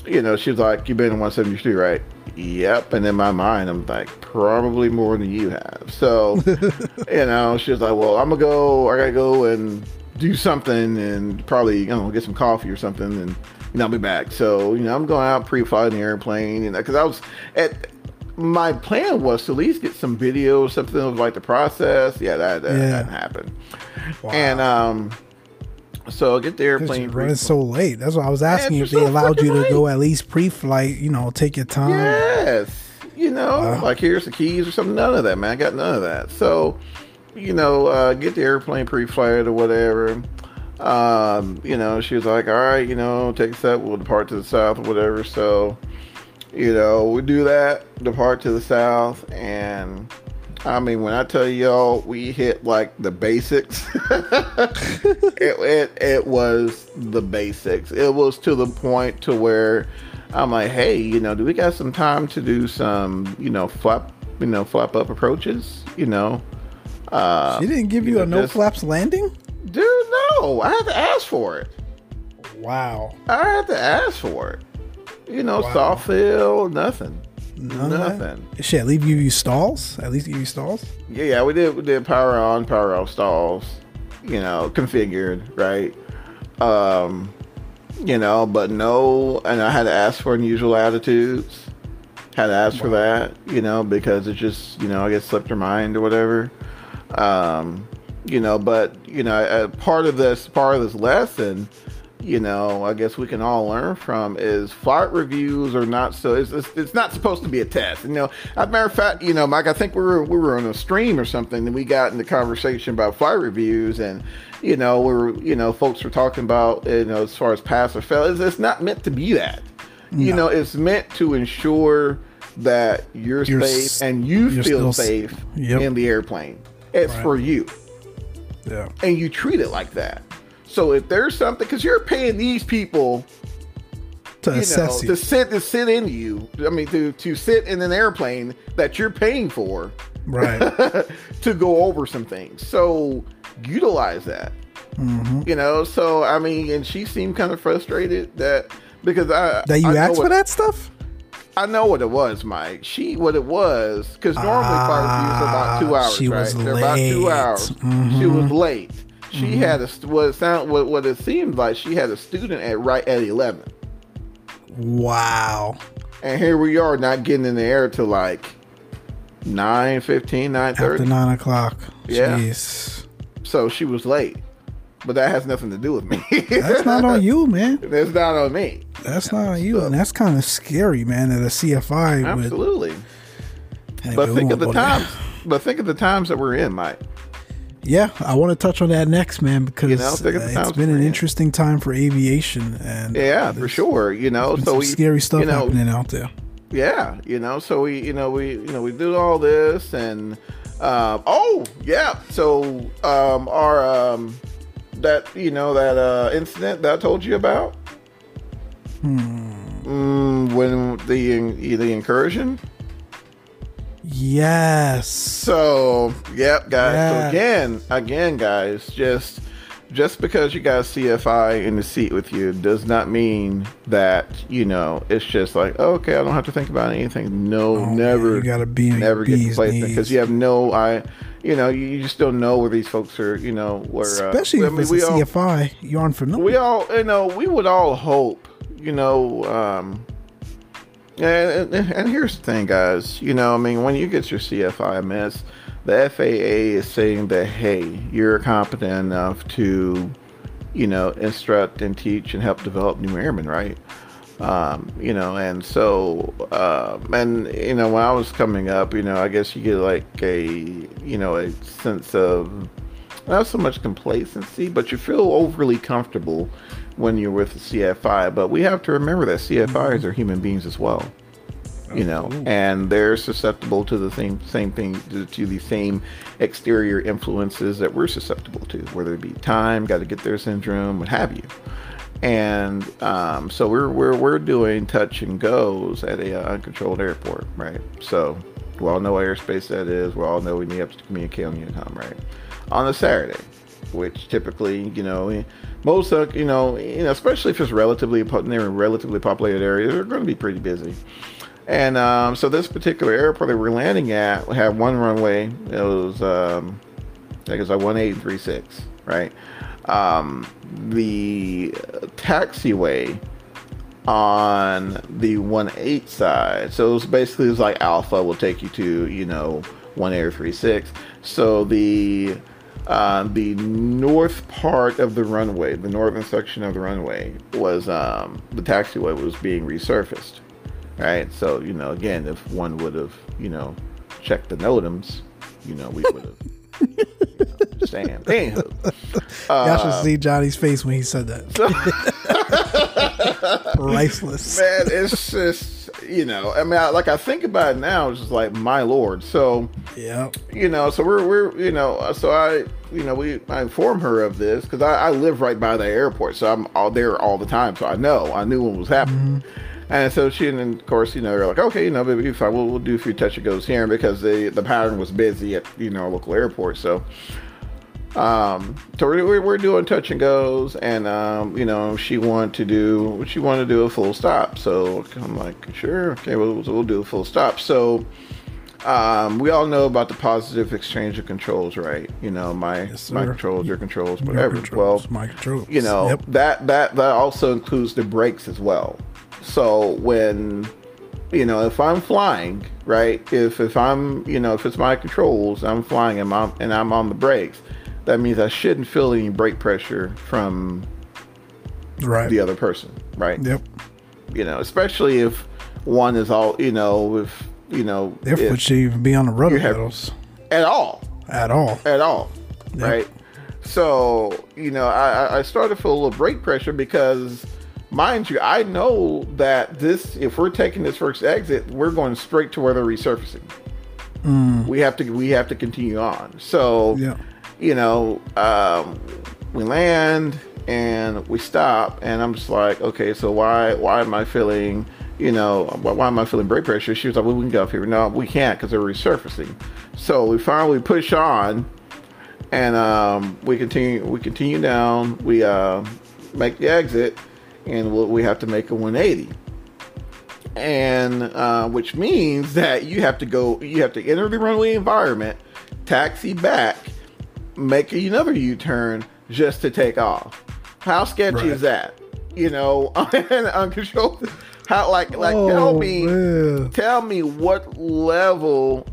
you know, she's like, you've been in 172, right? Yep. And in my mind, I'm like, probably more than you have. So, you know, she was like, well, I gotta go and do something and probably, you know, get some coffee or something, and, you know, I'll be back. So, you know, I'm going out pre-flying the airplane, you know, because my plan was to at least get some video, something of like the process. That didn't happen. Wow. And So get the airplane. It's so late. That's what I was asking, if they allowed you to go at least pre-flight, you know, take your time. Yes. You know, like here's the keys or something. None of that, man. I got none of that. So, you know, get the airplane pre-flight or whatever. You know, she was like, all right, you know, take us up. We'll depart to the south or whatever. So, you know, we do that, depart to the south. And I mean, when I tell y'all, we hit like the basics. it was the basics. It was to the point to where I'm like, hey, you know, do we got some time to do some, flap up approaches? You know, she didn't give you a no flaps landing, dude. No, I had to ask for it. Wow, I had to ask for it. You know, soft fill, nothing. Nothing. Shit, at least give you stalls. Yeah, we did power on, power off stalls. You know, configured, right? You know, but no, and I had to ask for unusual attitudes. Had to ask for that, you know, because it just, you know, I guess slipped her mind or whatever. You know, but you know, part of this lesson, you know, I guess we can all learn from is flight reviews are not so. It's not supposed to be a test. You know, as a matter of fact, you know, Mike, I think we were on a stream or something, and we got in the conversation about flight reviews, and you know, folks were talking about, you know, as far as pass or fail. It's not meant to be that. No. You know, it's meant to ensure that you're safe and you feel safe in the airplane. It's for you. Yeah, and you treat it like that. So if there's something, because you're paying these people to sit in you. I mean, to sit in an airplane that you're paying for, right? To go over some things. So utilize that. Mm-hmm. You know. So I mean, and she seemed kind of frustrated because I asked for that stuff. I know what it was, Mike. Because normally flight reviews are about 2 hours. She was late. They're about 2 hours. Mm-hmm. She was late. She had it seemed like she had a student right at 11. Wow. And here we are not getting in the air till like 9:15, 9:30. After 9 o'clock. Yeah. Jeez. So she was late, but that has nothing to do with me. That's not on you, man. That's not on me. That's not on you, and that's kind of scary, man. That a CFI absolutely. But think of the times. But think of the times that we're in, Mike. Yeah, I want to touch on that next, man, because you know, it's been an interesting time for aviation, and for sure, you know, so scary stuff happening out there. Yeah, you know, so we do all this, and our that incident that I told you about, when the incursion. Yes. So, yep, guys. Yes. So again, guys, just because you got a CFI in the seat with you does not mean that, you know, it's just like, okay, I don't have to think about anything. No, never. Man, you gotta be never get to place because you have no you just don't know where these folks are. You know, where especially if it's a CFI, you aren't familiar. We all, you know, we would all hope, you know. And here's the thing, guys. You know, I mean, when you get your CFIMS, the FAA is saying that, hey, you're competent enough to, you know, instruct and teach and help develop new airmen, right? You know, and so, and, you know, when I was coming up, you know, I guess you get like a sense of not so much complacency, but you feel overly comfortable when you're with the CFI, but we have to remember that CFIs are human beings as well, you know, and they're susceptible to the same thing, to the same exterior influences that we're susceptible to, whether it be time, got to get there syndrome, what have you. And so we're doing touch and goes at a uncontrolled airport, right? So we all know what airspace that is. We all know we need to communicate on UNHOM, right? On a Saturday, which typically, you know, most, you know, especially if it's relatively populated areas, they're going to be pretty busy. And so this particular airport that we're landing at had one runway. It was, I think it was like 1836, right? The taxiway on the 18 side. So it was like Alpha will take you to, you know, 1836. So the The north part of the runway, the northern section of the runway, was the taxiway was being resurfaced, right? So, you know, again, if one would have, you know, checked the NOTAMs, you know, we would have. Y'all should see Johnny's face when he said that. So, priceless, man. It's just, you know, I mean, like, I think about it now, it's just like, my lord. So yeah, you know, so we're you know, so I, you know, I informed her of this because I live right by the airport, so I'm all there all the time. So I knew what was happening. Mm-hmm. And so she, and then, of course, you know, they're like, okay, you know, baby, fine, we'll do a few touch and goes here, because the pattern was busy at, you know, our local airport. So, so we're doing touch and goes, and you know, she wanted to do a full stop. So I'm like, sure, okay, we'll do a full stop. So, we all know about the positive exchange of controls, right? You know, my controls, your controls, whatever. Well, my controls. You know, yep. that also includes the brakes as well. So when, you know, if I'm flying, right, if I'm, you know, if it's my controls, I'm flying and I'm on the brakes, that means I shouldn't feel any brake pressure from the other person, right? Yep. You know, especially if one is all, you know, if, you know. Therefore, should even be on the rubber pedals. At all. At all. At all, yep. Right? So, you know, I started to feel a little brake pressure because, mind you, I know that this, if we're taking this first exit, we're going straight to where they're resurfacing. Mm. We have to continue on. So, yeah. You know, we land and we stop, and I'm just like, okay, so why am I feeling, you know, why am I feeling brake pressure? She was like, well, we can get off here. No, we can't, because they're resurfacing. So we finally push on, and we continue down. We make the exit. And we have to make a 180, and which means that you have to enter the runway environment, taxi back, make another U-turn just to take off. How sketchy is that? You know, uncontrolled. How like tell me what level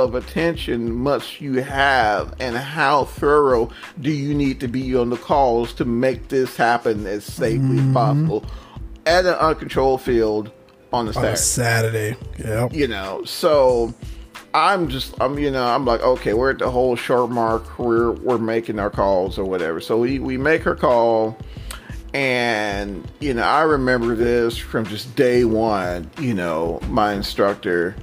of attention must you have, and how thorough do you need to be on the calls to make this happen as safely as possible at an uncontrolled field on a Saturday. Yeah, you know. So I'm you know, I'm like, okay, we're at the whole short mark. We're making our calls or whatever. So we make her call. And, you know, I remember this from just day one, you know, my instructor,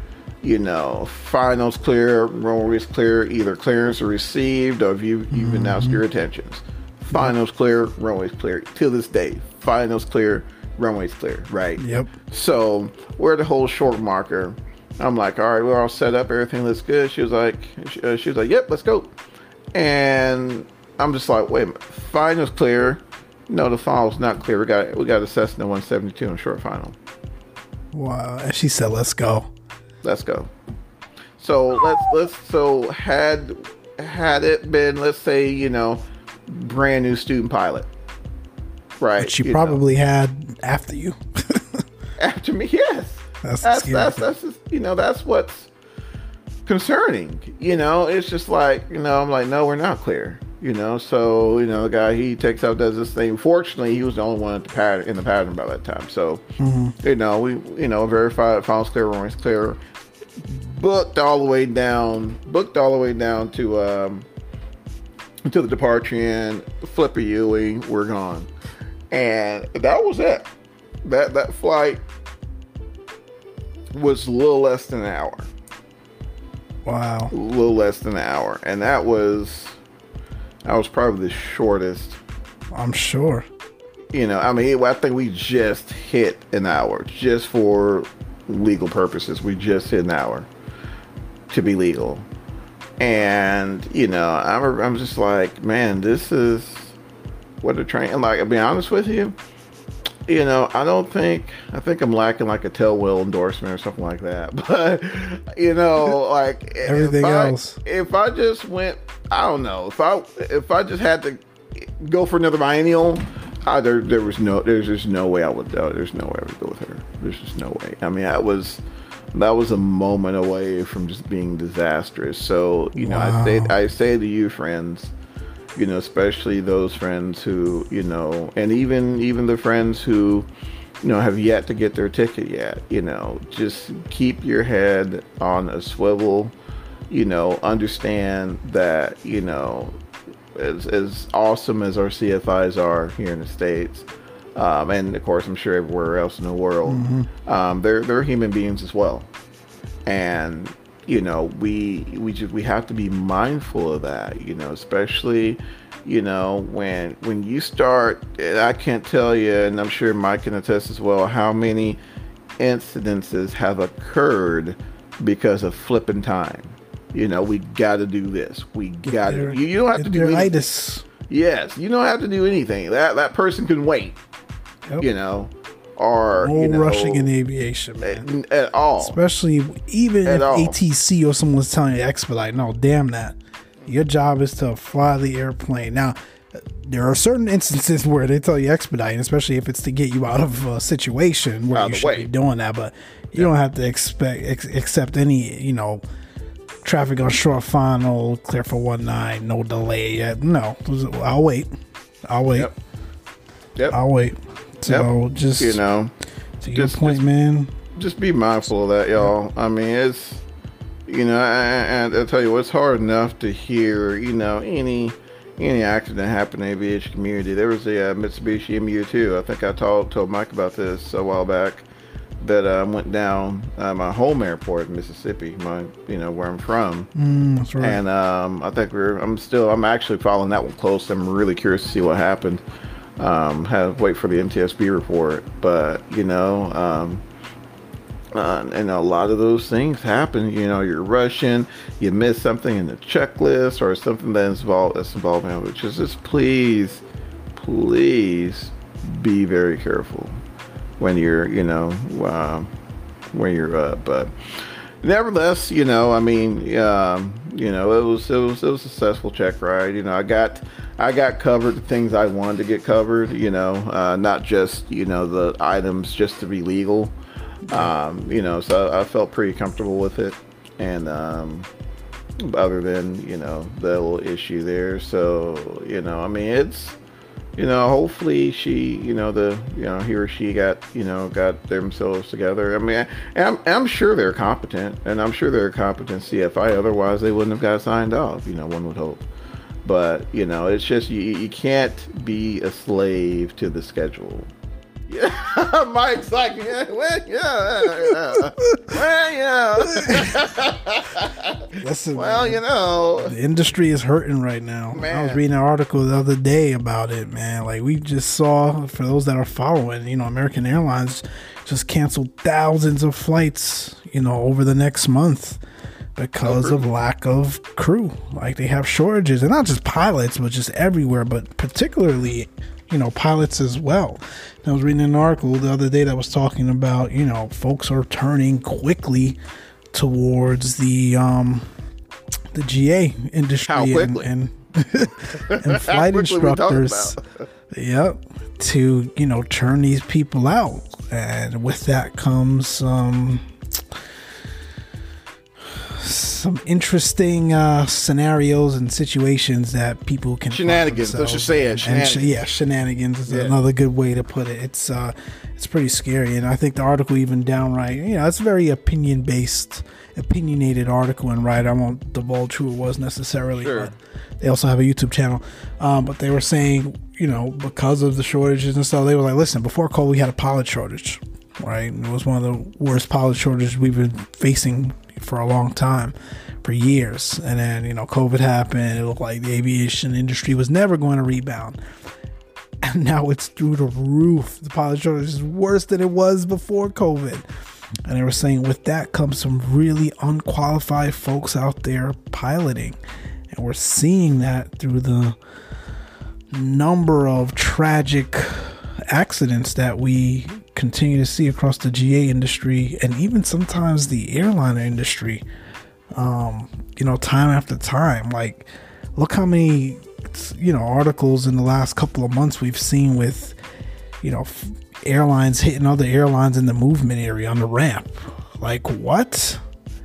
you know, finals clear, runways clear, either clearance or received, or if you've announced your intentions. Finals clear, runways clear, till this day. Finals clear, runways clear, right? Yep. So we're at the whole short marker. I'm like, all right, we're all set up. Everything looks good. She was like, yep, let's go. And I'm just like, wait a minute, finals clear. No, the final's not clear. We got a Cessna 172 in short final. Wow! And she said, "Let's go, let's go." So let's. So had it been, let's say, you know, brand new student pilot, right? Which you probably had after you. After me, yes. That's you know, that's what's concerning. You know, it's just like, you know, I'm like, no, we're not clear. You know, so, you know, the guy, he takes out, does this thing. Fortunately, he was the only one in the pattern by that time. So, you know, we, you know, verified, finals clear, runways clear, booked all the way down to the departure end, flip a UE, we're gone. And that was it. That flight was a little less than an hour. Wow. A little less than an hour. And that was... I was probably the shortest. I'm sure. You know, I mean, I think we just hit an hour. Just for legal purposes, we just hit an hour to be legal. And, you know, I'm just like, man, this is what a train. And, like, I'll be honest with you, you know, I think I'm lacking like a tailwheel endorsement or something like that. But, you know, like everything else. If I just went, I don't know, if I just had to go for another biennial, there's just no way I would go with her. There's just no way. I mean, I was, that was a moment away from just being disastrous. So, you know, I say to you, friends, you know, especially those friends who, you know, and even the friends who, you know, have yet to get their ticket yet, you know, just keep your head on a swivel, you know, understand that, you know, as awesome as our CFIs are here in the States, and of course I'm sure everywhere else in the world, they're human beings as well. And you know, we have to be mindful of that, you know, especially, you know, when you start, and I can't tell you, and I'm sure Mike can attest as well, how many incidences have occurred because of flipping time. You know, we got to do this. We got to. You don't have to do anything. Yes, you don't have to do anything. That person can wait. Yep. You know, or no, you know, rushing in aviation, man, at all. Especially even at if all. ATC or someone's telling you to expedite. No, damn that. Your job is to fly the airplane. Now, there are certain instances where they tell you expedite, especially if it's to get you out of a situation where you should be doing that. But you don't have to accept any, you know, traffic on short final, clear for 19, no delay yet. No, I'll wait. Yep. I'll wait. So just, you know, to your point, man. Just be mindful of that, y'all. I mean, it's, you know, and I'll tell you, it's hard enough to hear, you know, any accident happen in the aviation community. There was a Mitsubishi MU2. I think I told Mike about this a while back. That went down my home airport in Mississippi, where I'm from. That's right. And I think I'm actually following that one close. I'm really curious to see what happened. Have to wait for the MTSB report, but you know, and a lot of those things happen. You know, you're rushing, you miss something in the checklist or something that's involving, which is just please be very careful when you're, you know, when you're up. But nevertheless, you know, I mean, you know, it was a successful check ride. You know, I got covered the things I wanted to get covered. You know, not just, you know, the items just to be legal. You know, so I felt pretty comfortable with it, and other than, you know, the little issue there. So, you know, I mean, it's, you know, hopefully she, you know, he or she got themselves together. I mean, I'm sure they're competent, and I'm sure they're a competent CFI. Otherwise, they wouldn't have got signed off. You know, one would hope. But you know, it's just you can't be a slave to the schedule. Yeah, Mike's like, yeah. Listen, well, man, you know, the industry is hurting right now. Man. I was reading an article the other day about it, man. Like, we just saw, for those that are following, you know, American Airlines just canceled thousands of flights, you know, over the next month because of lack of crew. Like, they have shortages, and not just pilots, but just everywhere, but particularly, you know, pilots as well. And I was reading an article the other day that was talking about, you know, folks are turning quickly towards the GA industry. How quickly? And flight instructors. Yep. To, you know, turn these people out. And with that comes some interesting scenarios and situations that people can shenanigans. That's just saying shenanigans. Shenanigans is another good way to put it. It's pretty scary, and I think the article even downright, you know, it's a very opinionated article, and I won't divulge who it was necessarily. Sure. But they also have a YouTube channel, but they were saying, you know, because of the shortages and stuff, they were like, listen, before COVID, we had a pilot shortage, right? And it was one of the worst pilot shortages we've been facing for a long time, for years. And then, you know, COVID happened. It looked like the aviation industry was never going to rebound, and now it's through the roof. The pilot shortage is worse than it was before COVID. And they were saying with that comes some really unqualified folks out there piloting, and we're seeing that through the number of tragic accidents that we continue to see across the GA industry, and even sometimes the airliner industry, you know, time after time. Like, look how many, you know, articles in the last couple of months we've seen with, you know, airlines hitting other airlines in the movement area on the ramp. Like, what?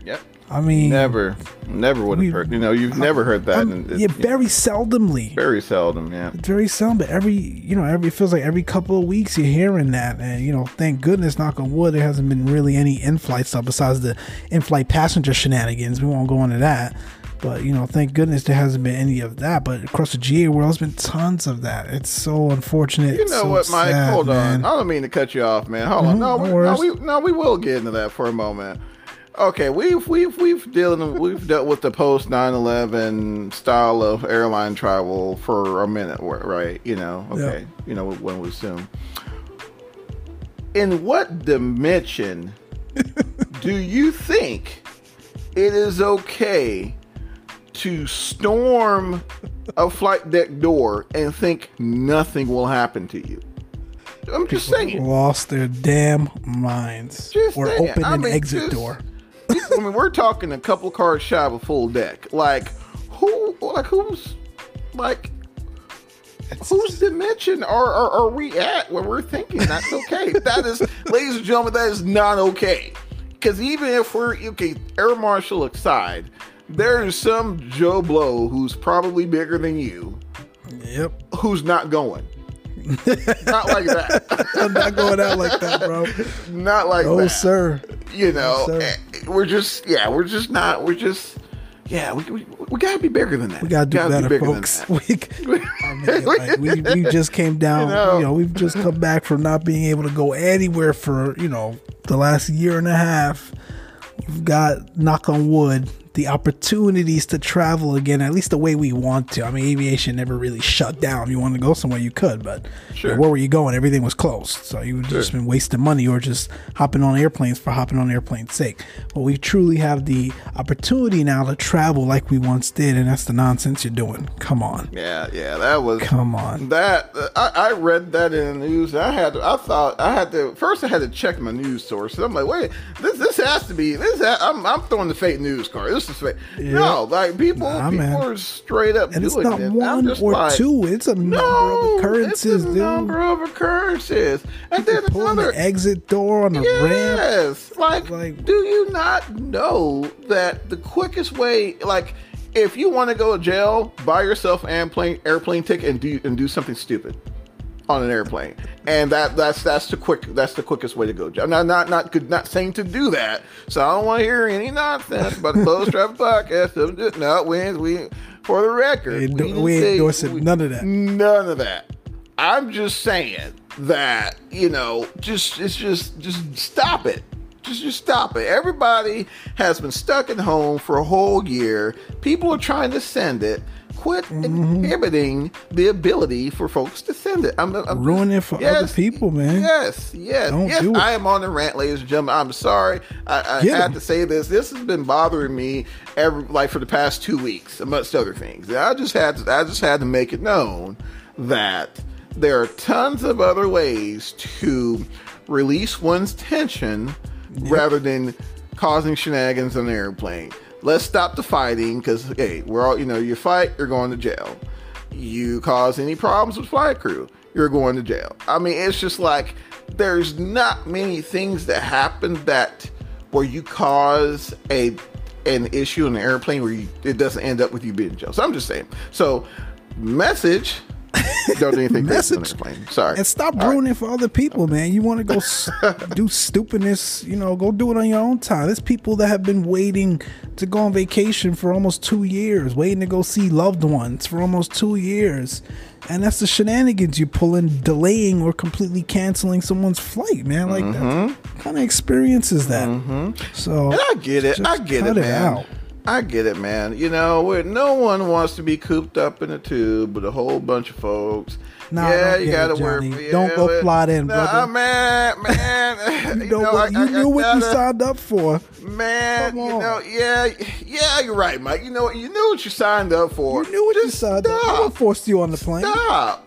Yep. I mean, never would have heard. You know, you've never heard that. Yeah, very seldomly. Very seldom, yeah. It's very seldom, but it feels like every couple of weeks you're hearing that, and thank goodness, knock on wood, there hasn't been really any in-flight stuff besides the in-flight passenger shenanigans. We won't go into that, but thank goodness there hasn't been any of that. But across the GA world, there's been tons of that. It's so unfortunate. You know what, Mike? Hold on. I don't mean to cut you off, man. Hold on. No, we will get into that for a moment. Okay, we've dealt with the post 9/11 style of airline travel for a minute, right? Okay, yeah. When we assume. In what dimension do you think it is okay to storm a flight deck door and think nothing will happen to you? I'm just saying, lost their damn minds, open an exit door. We're talking a couple cards shy of a full deck. Whose dimension are we at when we're thinking that's okay? That is, ladies and gentlemen, that is not okay. Because even if we're air marshal aside, there is some Joe Blow who's probably bigger than you. Yep. Who's not going. Not like that. I'm not going out like that, bro. Not like that. Oh, sir. We gotta be bigger than that. We gotta do better, folks. We just came down. We've just come back from not being able to go anywhere for the last year and a half. We've got, knock on wood, the opportunities to travel again, at least the way we want to. I mean, aviation never really shut down. If you wanted to go somewhere, you could, but sure. Where were you going? Everything was closed. So you've just been wasting money or just hopping on airplanes for hopping on airplanes' sake. But we truly have the opportunity now to travel like we once did, and that's the nonsense you're doing. Come on. Yeah, that was... Come on. That... I read that in the news. First I had to check my news source. I'm like, wait, this has to be... I'm throwing the fake news card. This is fake. Yeah. No, like people are straight up doing it. And it's not one or two. It's a number of occurrences, dude. And then another exit door on the ramp. Yes. Like, do you not know that the quickest way, if you want to go to jail, buy yourself an airplane ticket and do something stupid on an airplane, and that's the quickest way to go. I'm not saying to do that, so I don't want to hear any nonsense about the Closed Traffic Podcast. No, we for the record, we endorse none of that. None of that. I'm just saying that just stop it. Just stop it. Everybody has been stuck at home for a whole year. People are trying to send it. Quit inhibiting the ability for folks to send it. I'm ruining it for other people, man. Yes. Don't do it. I am on the rant, ladies and gentlemen. I'm sorry. I had to say this. This has been bothering me for the past 2 weeks, amongst other things. I just had to make it known that there are tons of other ways to release one's tension rather than causing shenanigans on an airplane. Let's stop the fighting, because, hey, we're all, you fight, you're going to jail. You cause any problems with flight crew, you're going to jail. I mean, it's just there's not many things that happen where you cause an issue in an airplane where it doesn't end up with you being in jail. So I'm just saying. So, message... Don't do anything message. Sorry. And stop ruining it for other people, man. You want to go do stupidness, go do it on your own time. There's people that have been waiting to go on vacation for almost 2 years, waiting to go see loved ones for almost 2 years. And that's the shenanigans you're pulling, delaying or completely canceling someone's flight, man. Like, that kind of experience is that. Mm-hmm. So, and I get it. I get it, man. Where no one wants to be cooped up in a tube with a whole bunch of folks. You gotta work. Don't go fly in, brother. Man. You knew what you signed up for, man. You're right, Mike. You knew what you signed up for. You knew what you signed up for. I won't force you on the plane. Stop.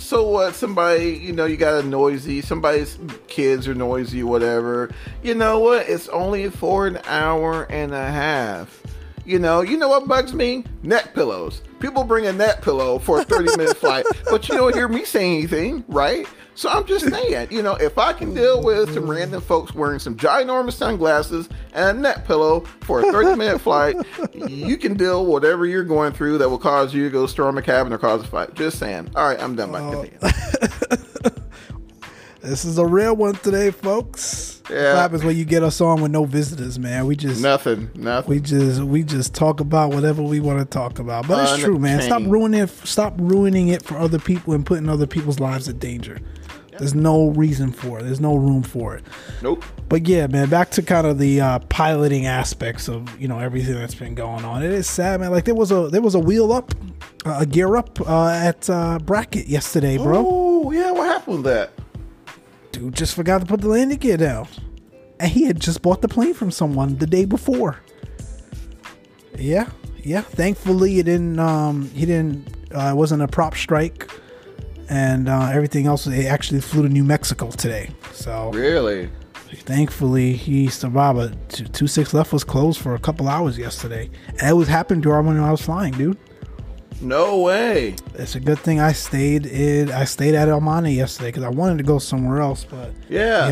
So what? Somebody, you got a noisy. Somebody's kids are noisy, whatever. You know what? It's only for an hour and a half. You know what bugs me? Neck pillows. People bring a neck pillow for a 30-minute flight, but you don't hear me say anything, right? So I'm just saying, if I can deal with some random folks wearing some ginormous sunglasses and a neck pillow for a 30-minute flight, you can deal with whatever you're going through that will cause you to go storm a cabin or cause a fight. Just saying. All right, I'm done by the This is a real one today, folks. Yeah. What happens when you get us on with no visitors, man? We just nothing. We just talk about whatever we want to talk about. But it's true, man. Stop ruining it for other people and putting other people's lives in danger. Yeah. There's no reason for it. There's no room for it. Nope. But yeah, man, back to kind of the piloting aspects of everything that's been going on. It is sad, man. Like there was a wheel up, a gear up at Brackett yesterday, bro. Oh yeah, what happened with that? Dude just forgot to put the landing gear down, and he had just bought the plane from someone the day before. Yeah. Thankfully, it didn't. It wasn't a prop strike, and everything else. They actually flew to New Mexico today. So really, thankfully, he survived. But 2-6 left was closed for a couple hours yesterday, and it was happening during when I was flying, dude. No way. It's a good thing I stayed at El Monte yesterday because I wanted to go somewhere else, but yeah,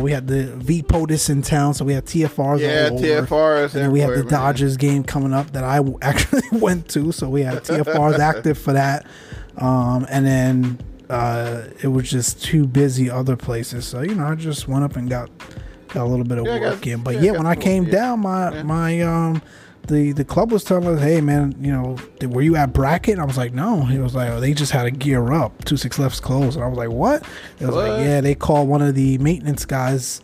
we had the VPOTUS in town, so we had TFRs. Yeah, TFRs, and then we had the Dodgers game coming up that I actually went to, so we had TFRs active for that, and then it was just too busy other places, so I just went up and got a little bit of work in. But yeah, when I came down, the club was telling us, hey man, were you at Brackett? And I was like, no. He was like, oh, they just had a gear up. 2-6 left's closed. And I was like, what? It was like, yeah, they called one of the maintenance guys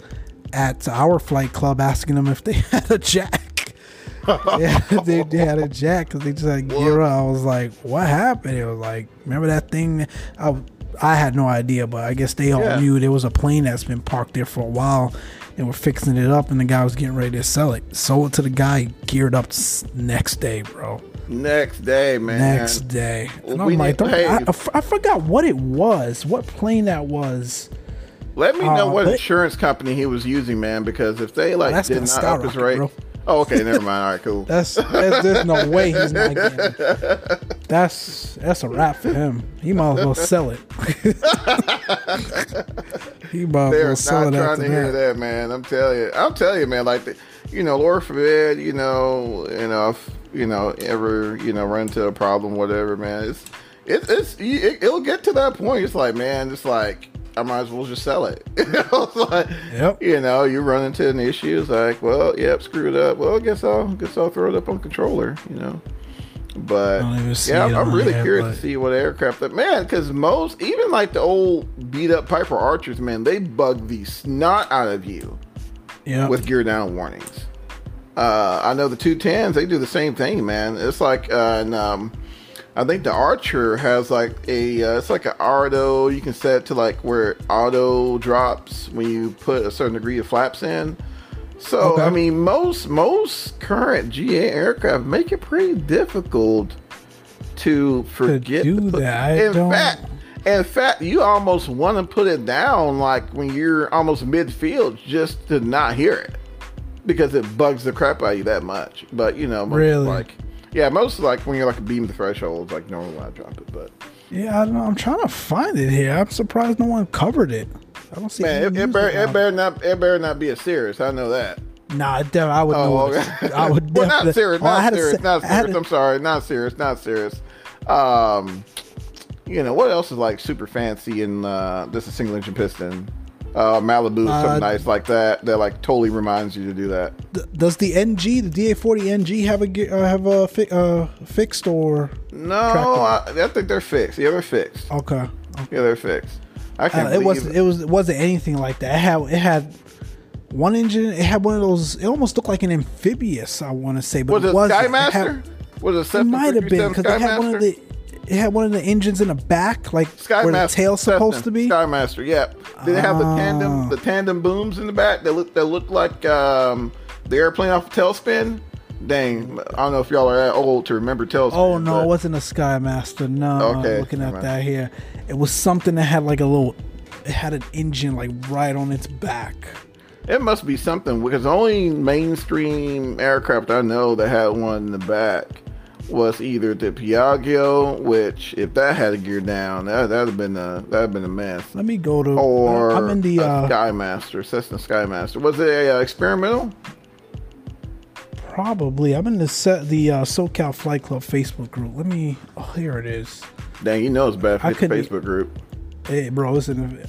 at our flight club asking them if they had a jack. Yeah, they had a jack because they just had gear up. I was like, what happened? It was like, remember that thing? I had no idea, but I guess they all knew there was a plane that's been parked there for a while. And we're fixing it up, and the guy was getting ready to sell it. Sold it to the guy, geared up next day, bro. Next day, man. Next day. And I'm like, I forgot what it was, what plane that was. Let me know what insurance company he was using, man, because if they did not up his rate. Bro. Oh, okay, never mind. All right, cool. There's no way he's not getting it. That's a wrap for him. He might as well sell it. He might as well sell it. They're not trying to hear that, man. I'm telling you, man. Like, Lord forbid, if ever run into a problem, whatever, man. It'll get to that point. It's like, man, it's like. I might as well just sell it. You run into an issue. It's like, well, yep, screwed up. Well, I guess I'll throw it up on controller, But yeah, I'm really curious to see what aircraft that, man, because most, even like the old beat up Piper Archers, man, they bug the snot out of you with gear down warnings. I know the 210s, they do the same thing, man. It's like, I think the Archer has like a, it's like an auto, you can set it to like where it auto drops when you put a certain degree of flaps in. So, okay. I mean, most current GA aircraft make it pretty difficult to forget to do that. In fact, you almost want to put it down like when you're almost midfield just to not hear it because it bugs the crap out of you that much. But, really? Yeah, most like when you're like a beam the threshold, like normally I drop it, but yeah, I don't know. I'm trying to find it here. I'm surprised no one covered it. I don't see. Man, it better not be a Cirrus. I know that. Nah, I would. Oh, know okay. I would. Well, not Cirrus. Not Cirrus. What else is like super fancy and just a single engine piston? Malibu, something nice like that like totally reminds you to do that. Does the NG, the DA40 NG have a fixed or? No, I think they're fixed. Yeah, they're fixed. Okay. Yeah, they're fixed. I can't believe it wasn't anything like that. It had one engine. It had one of those. It almost looked like an amphibious. I want to say, but was it wasn't. Skymaster? It might have been because it had one of the engines in the back, like Sky where Master, the tail's supposed to be. Skymaster, yeah. Did it have the tandem booms in the back that look like the airplane off Tailspin? Dang, I don't know if y'all are that old to remember Tailspin. Oh no, it wasn't a Skymaster. No, okay. I'm looking at that here. It was something that had like a little. It had an engine like right on its back. It must be something, because the only mainstream aircraft I know that had one in the back was either the Piaggio, which if that had a gear down, that'd been a mess. Let me go to, or I'm in the Skymaster, Cessna Skymaster. Was it a experimental? Probably. I'm in the SoCal Flight Club Facebook group. Let me. Oh, here it is. Dang, you know it's bad for the Facebook group. Hey, bro, listen.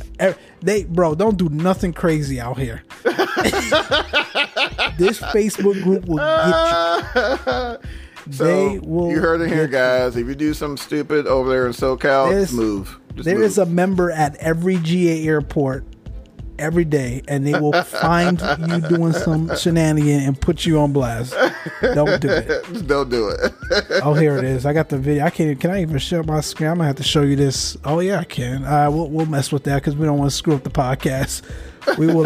Don't do nothing crazy out here. This Facebook group will get you. You heard it here, guys. If you do something stupid over there in SoCal, move. Just move. There is a member at every GA airport every day, and they will find you doing some shenanigan and put you on blast. Don't do it. Don't do it. Oh, here it is. I got the video. I can't. Can I even share my screen? I'm gonna have to show you this. Oh yeah, I can. We'll mess with that because we don't want to screw up the podcast. We will.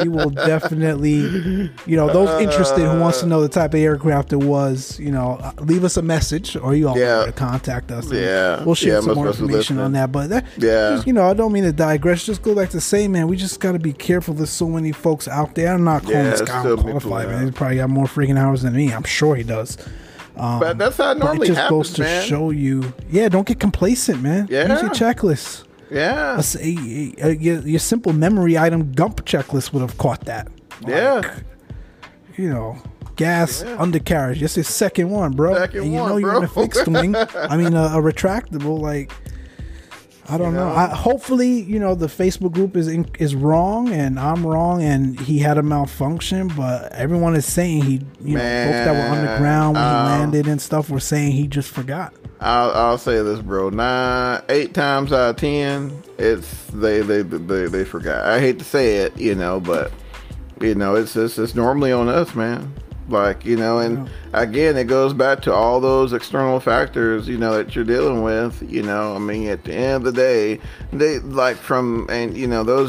We will definitely. You know, those interested who wants to know the type of aircraft it was. You know, leave us a message, or you all to contact us. Yeah, we'll share some more information on that. But just, you know, I don't mean to digress. Just go back to say, man, we just got to be careful. There's so many folks out there. I'm not calling this guy qualified, man. He's probably got more freaking hours than me. I'm sure he does. But that's how it normally happens. It just goes to show you, don't get complacent, man. Yeah, use your checklists. Yeah, your simple memory item Gump checklist would have caught that. Gas undercarriage. That's your second one, bro. You're in a fixed wing. I mean, a retractable. Like, I don't know. Hopefully, the Facebook group is wrong and I'm wrong and he had a malfunction. But everyone is saying folks that were on the ground when he landed and stuff were saying he just forgot. I'll say this, bro. 8 times out of 10, it's they forgot. I hate to say it, but it's normally on us, man. Like, and again, it goes back to all those external factors, that you're dealing with. I mean, at the end of the day, those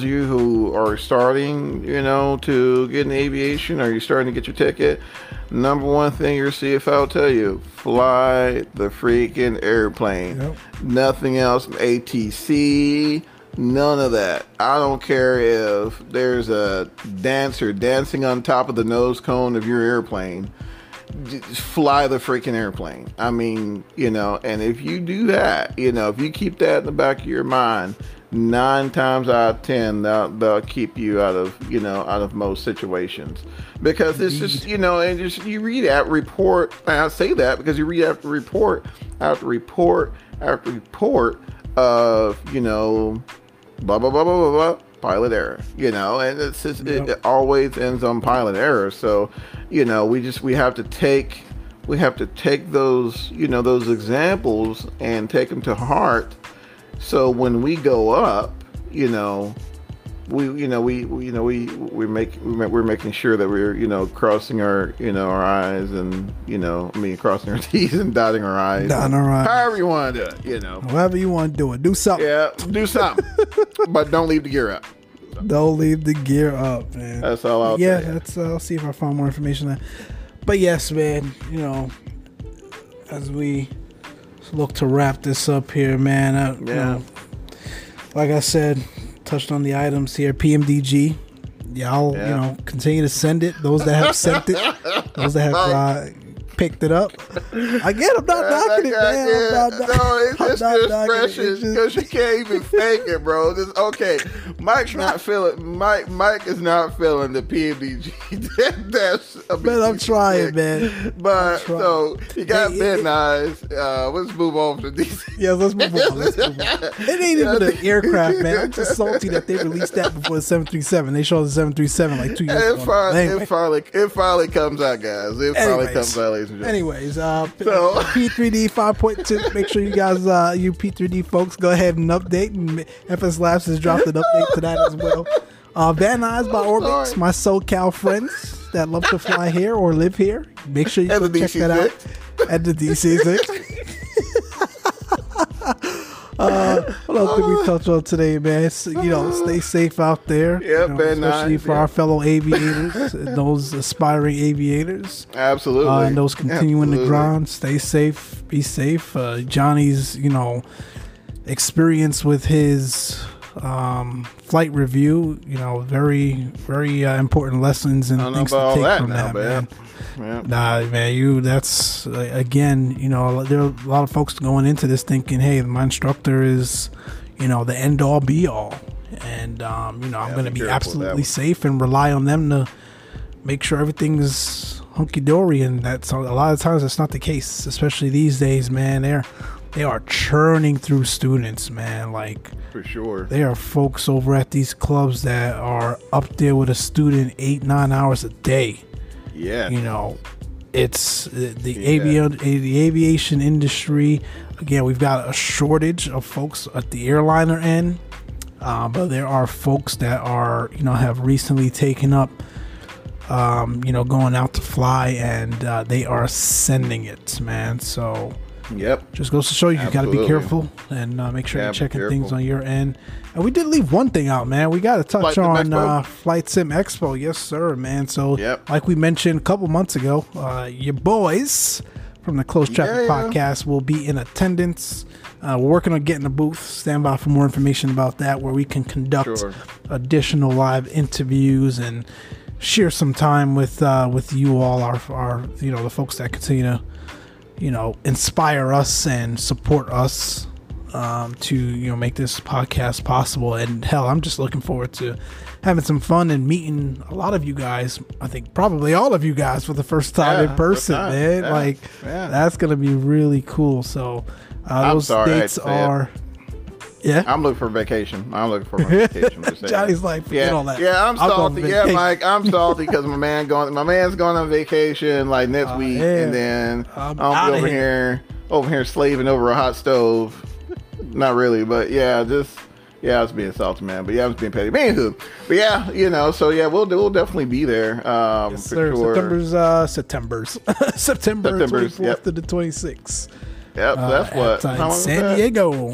of you who are starting, to get in aviation, or you're starting to get your ticket, number one thing your CFO will tell you, fly the freaking airplane. Yep. Nothing else, ATC, none of that. I don't care if there's a dancer dancing on top of the nose cone of your airplane. Just fly the freaking airplane. I mean, and if you do that, if you keep that in the back of your mind, 9 times out of 10, they'll keep you out of most situations, because it's just, you read that report. I say that because you read after report, after report, after report of, blah, blah, blah, blah, blah, blah, pilot error, and it's just, it always ends on pilot error. So, we have to take those, those examples and take them to heart. So when we go up, we're making sure that we're, crossing our, our I's and, crossing our T's and dotting our I's. However you want to do it, However you want to do it. Do something. Yeah, do something. But don't leave the gear up. Don't leave the gear up, man. That's all I'll say. Yeah, I'll see if I find more information there. But yes, man, as we look to wrap this up here, man. Like I said, touched on the items here. PMDG, continue to send it. Those that have sent it, those that have picked it up. Again, I'm not knocking it, man. It's just precious, because you can't even fake it, bro. Mike's not feeling. Mike is not feeling the PMDG. I'm trying, man. But so you got Van Nuys. Let's move on to DC. Yeah, let's move on. It ain't even an aircraft, man. I'm just salty that they released that before the 737. They showed the 737 like 2 years ago. It finally comes out, guys. It finally comes out. Anyways, P3D 5.2. Make sure you guys, you P3D folks, go ahead and update. And FS Labs has dropped an update to that as well. Van Nuys by Orbex, my SoCal friends that love to fly here or live here. Make sure you go check that out at the DCS. I don't think we touched on today, man. Stay safe out there. Yep, especially for our fellow aviators, those aspiring aviators. Absolutely. And those continuing the grind. Stay safe. Be safe. Johnny's, experience with his flight review. You know, very, very important lessons and things to take from that, man. Nah, man, that's again, you know, there are a lot of folks going into this thinking, hey, my instructor is, you know, the end all be all, and you know, I'm going to be absolutely safe and rely on them to make sure everything is hunky dory, and that's a lot of times that's not the case, especially these days, man. They are churning through students, man. Like, for sure, there are folks over at these clubs that are up there with a student 8-9 hours a day. Yeah, you know, it's the aviation industry. Again, we've got a shortage of folks at the airliner end, but there are folks that are, you know, have recently taken up, you know, going out to fly, and they are sending it, man. So, yep, just goes to show you got to be careful and make sure you're checking things on your end. And we did leave one thing out, man. We got to touch on Flight Sim Expo. Yes, sir, man. So, like we mentioned a couple months ago, your boys from the Closed Traffic Podcast will be in attendance. We're working on getting a booth. Stand by for more information about that, where we can conduct additional live interviews and share some time with you all, our you know, the folks that continue to, you know, inspire us and support us to, you know, make this podcast possible. And hell, I'm just looking forward to having some fun and meeting a lot of you guys. I think probably all of you guys for the first time in person, man. Yeah, like, that's gonna be really cool. So those dates are. Yeah, I'm looking for vacation. I'm looking for my vacation. Johnny's like, forget all that. Yeah, I'm salty. Yeah, Mike, I'm salty because my man's going on vacation like next week, and then I'm over here slaving over a hot stove. Not really, but I was being salty, man. But I was being petty. But you know, so we'll definitely be there. Yes, for sure. September 24th to the 26th. Yep, that's what San Diego.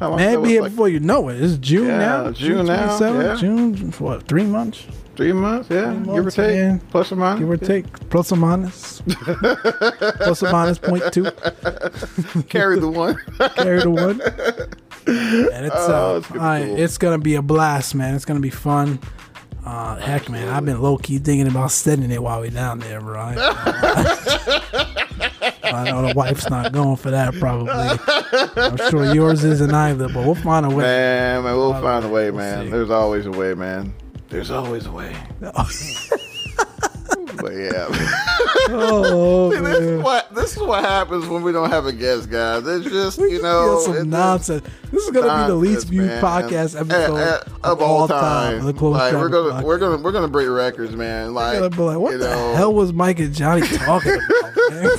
Man, be here before you know it. It's June now. June now. June, what, 3 months? 3 months, yeah. Give or take. Man. Plus or minus. Give or take. Plus or minus. Plus or minus 0.2. Carry the one. Carry the one. And it's going to be a blast, man. It's going to be fun. Heck, man, I've been low-key thinking about sending it while we're down there, bro. I know the wife's not going for that, probably. I'm sure yours isn't either, but we'll find a way. Man, we'll find a way, man. We'll There's always a way, man. There's always a way. But see, this is what happens when we don't have a guest, guys. It's just, you know, some nonsense. This is gonna be the least viewed podcast episode of all time. Like, we're gonna break records, man. Like, what the hell was Mike and Johnny talking about, man?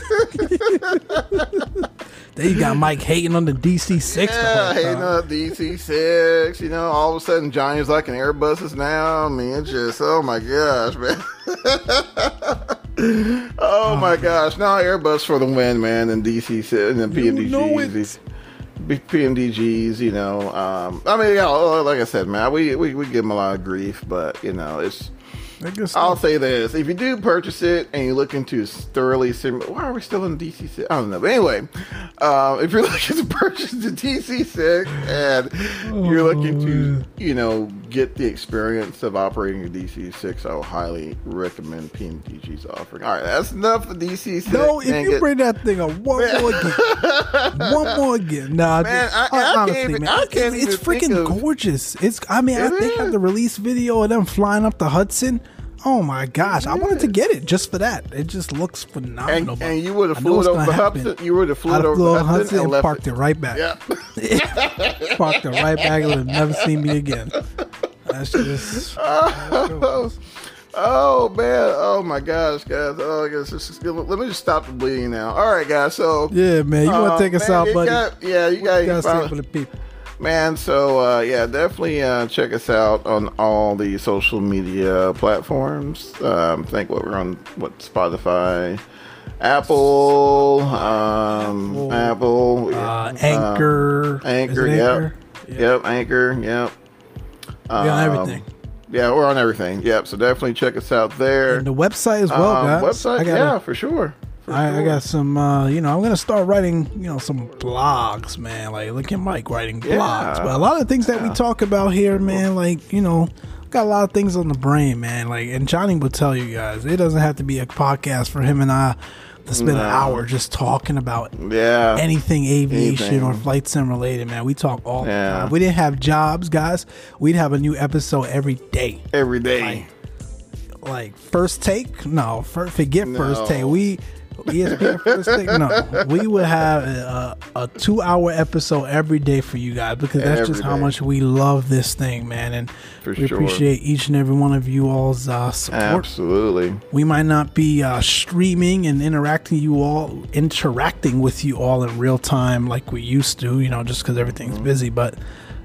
Then you got Mike hating on the DC6. Yeah, hating on the DC6. You know, all of a sudden Johnny's like an Airbus now. I mean, it's just, oh my gosh, man. Oh my gosh! Now Airbus for the win, man, and DC and then PMDGs, you know. I mean, yeah, like I said, man, we give them a lot of grief, but you know, it's. I'll say this: if you do purchase it and you're looking to thoroughly simulate, why are we still in DC6? I don't know. But anyway, if you're looking to purchase the DC6 and you're looking to, you know, get the experience of operating a DC6, I would highly recommend PMDG's offering. All right, that's enough for DC6. No, if you bring that thing up one more again. Nah, man, honestly, it's freaking gorgeous. It's. I mean, they have the release video of them flying up the Hudson. Oh my gosh! I wanted to get it just for that. It just looks phenomenal. And you would have flew it over the Hudson. You would have flew it over the Hudson and parked it right back. Yeah. Parked it right back and never seen me again. That's just. Oh man! Oh my gosh, guys! Oh, I guess let me just stop the bleeding now. All right, guys. So yeah, man, you want to take us out, buddy? You got to stay for the people. Man, so definitely check us out on all the social media platforms. I think we're on Spotify, Apple, Anchor. We're on everything. Yeah, we're on everything. Yep. So definitely check us out there. And the website as well, guys. Website, for sure. I got some, I'm going to start writing, some blogs, man. Like, look at Mike writing blogs. But a lot of things that we talk about here, man, like, got a lot of things on the brain, man. Like, and Johnny will tell you guys, it doesn't have to be a podcast for him and I to spend an hour just talking about anything aviation or flight sim related, man. We talk all the time. If we didn't have jobs, guys, we'd have a new episode every day. Every day. Like First Take? No, forget First Take. ESPN First Take? No. We would have a 2-hour episode every day for you guys, because that's every just day. How much we love this thing, man. And we appreciate each and every one of you all's support. Absolutely. We might not be streaming and interacting with you all in real time like we used to, just because everything's busy, but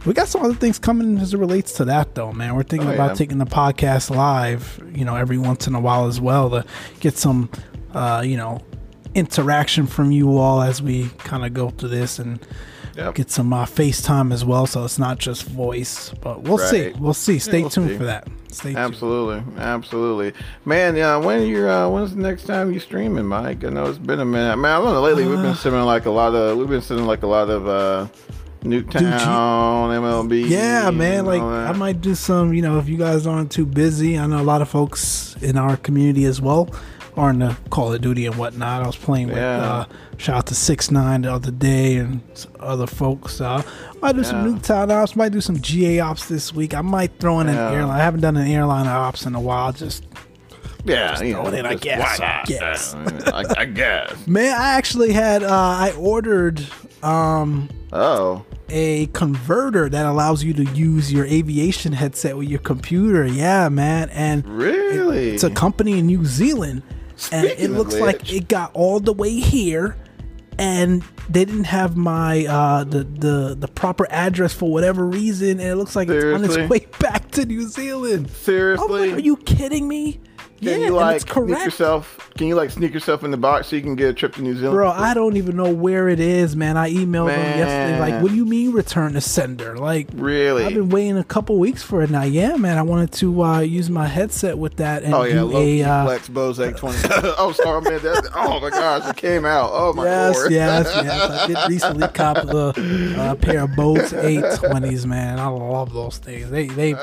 we got some other things coming as it relates to that, though, man. We're thinking about taking the podcast live, every once in a while as well, to get some, interaction from you all as we kind of go through this, and get some FaceTime as well. So it's not just voice, but we'll see. We'll see. Stay tuned for that. Absolutely. Man, when's the next time you streaming, Mike? I know it's been a minute. Man, I don't know. Lately, we've been sending like a lot of Newtown, MLB. Yeah, man. Like, I might do some, if you guys aren't too busy. I know a lot of folks in our community as well are into Call of Duty and whatnot. I was playing with shout out to 6ix9ine the other day and other folks. Might do some Newtown ops, might do some GA ops this week. I might throw in an airline. I haven't done an airline ops in a while. I guess. Man, I actually had I ordered a converter that allows you to use your aviation headset with your computer. Yeah, man. And really, it's a company in New Zealand, and it looks like it got all the way here, and they didn't have my the proper address for whatever reason, and it looks like it's on its way back to New Zealand. Seriously? Like, are you kidding me? Can you sneak yourself in the box so you can get a trip to New Zealand? Bro, I don't even know where it is, man. I emailed them yesterday. Like, what do you mean return to sender? Like, really? I've been waiting a couple weeks for it now. Yeah, man. I wanted to use my headset with that and do a G-Plex Bose A20. Oh, sorry, man. Oh my gosh, it came out. Oh my lord. Yes. I did recently cop a pair of Bose A20s, man. I love those things. They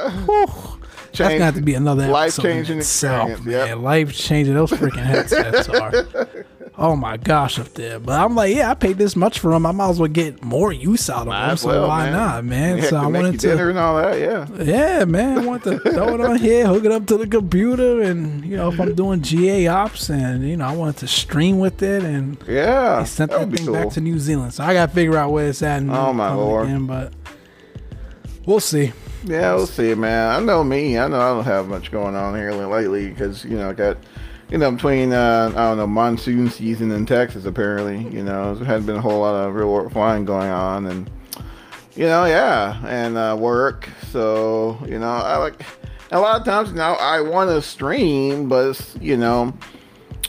that's got to be another life-changing experience. Life-changing. Those freaking headsets are, oh my gosh, up there. But I'm like, I paid this much for them. I might as well get more use out of them. So why not, man? So I wanted to dinner and all that. Yeah, man. I want to throw it on here, hook it up to the computer, and if I'm doing GA ops, and I wanted to stream with it, and they sent that thing back to New Zealand. So I got to figure out where it's at. Oh my lord! Again, but we'll see. Yeah, we'll see, man. I know I don't have much going on here lately because, I got, between, monsoon season in Texas, apparently, there hadn't been a whole lot of real flying going on and, and work. So, I like, a lot of times now I want to stream, but it's,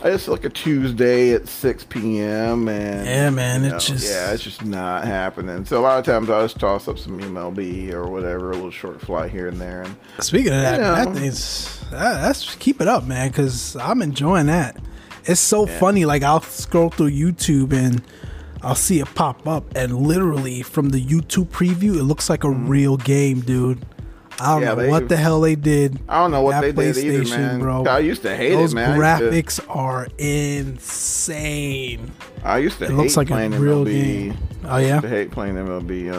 I just like a Tuesday at 6 p.m. and it's just not happening. So a lot of times I just toss up some MLB or whatever, a little short flight here and there. And speaking of that, that's keep it up, man, because I'm enjoying that. It's so funny. Like, I'll scroll through YouTube and I'll see it pop up, and literally from the YouTube preview, it looks like a real game, dude. I don't know what the hell they did. I don't know what they did either, man. Bro, I used to hate it, man. Those graphics are insane. I used to hate playing MLB. Oh, yeah? I used to hate playing MLB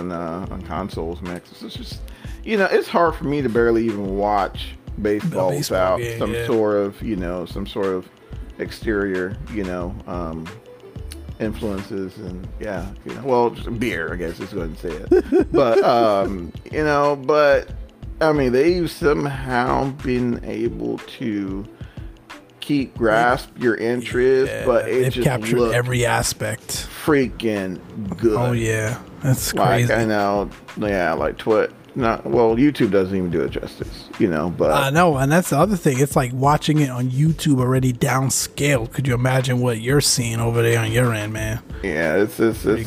on consoles, man. It's just, it's hard for me to barely even watch baseball without some sort of, exterior, influences and beer, I guess, let's go ahead and say it. But but I mean, they've somehow been able to grasp your interest, but it just captured every aspect. Freaking good. Oh yeah, that's crazy. Like, I know, like what. Not well, YouTube doesn't even do it justice, but I know, and that's the other thing. It's like watching it on YouTube already downscaled. Could you imagine what you're seeing over there on your end, man? Yeah, it's been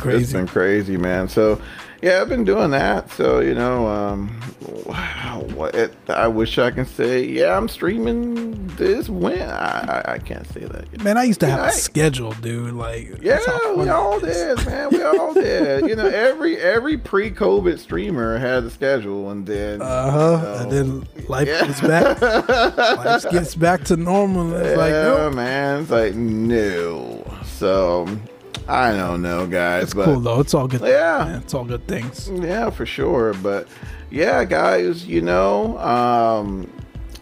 crazy, man. So Yeah, I've been doing that. So, you know, I wish I can say, yeah, I'm streaming this when. I can't say that. You know? Man, I used to have a schedule, dude. Like, yeah, we all did, man. We all did. You know, every pre-COVID streamer had a schedule, and then and then life gets back. Life gets back to normal. It's like, no, man. It's like, no. So. I don't know, guys. It's cool though. It's all good. Yeah, man. It's all good things. Yeah, for sure. But yeah, guys, you know,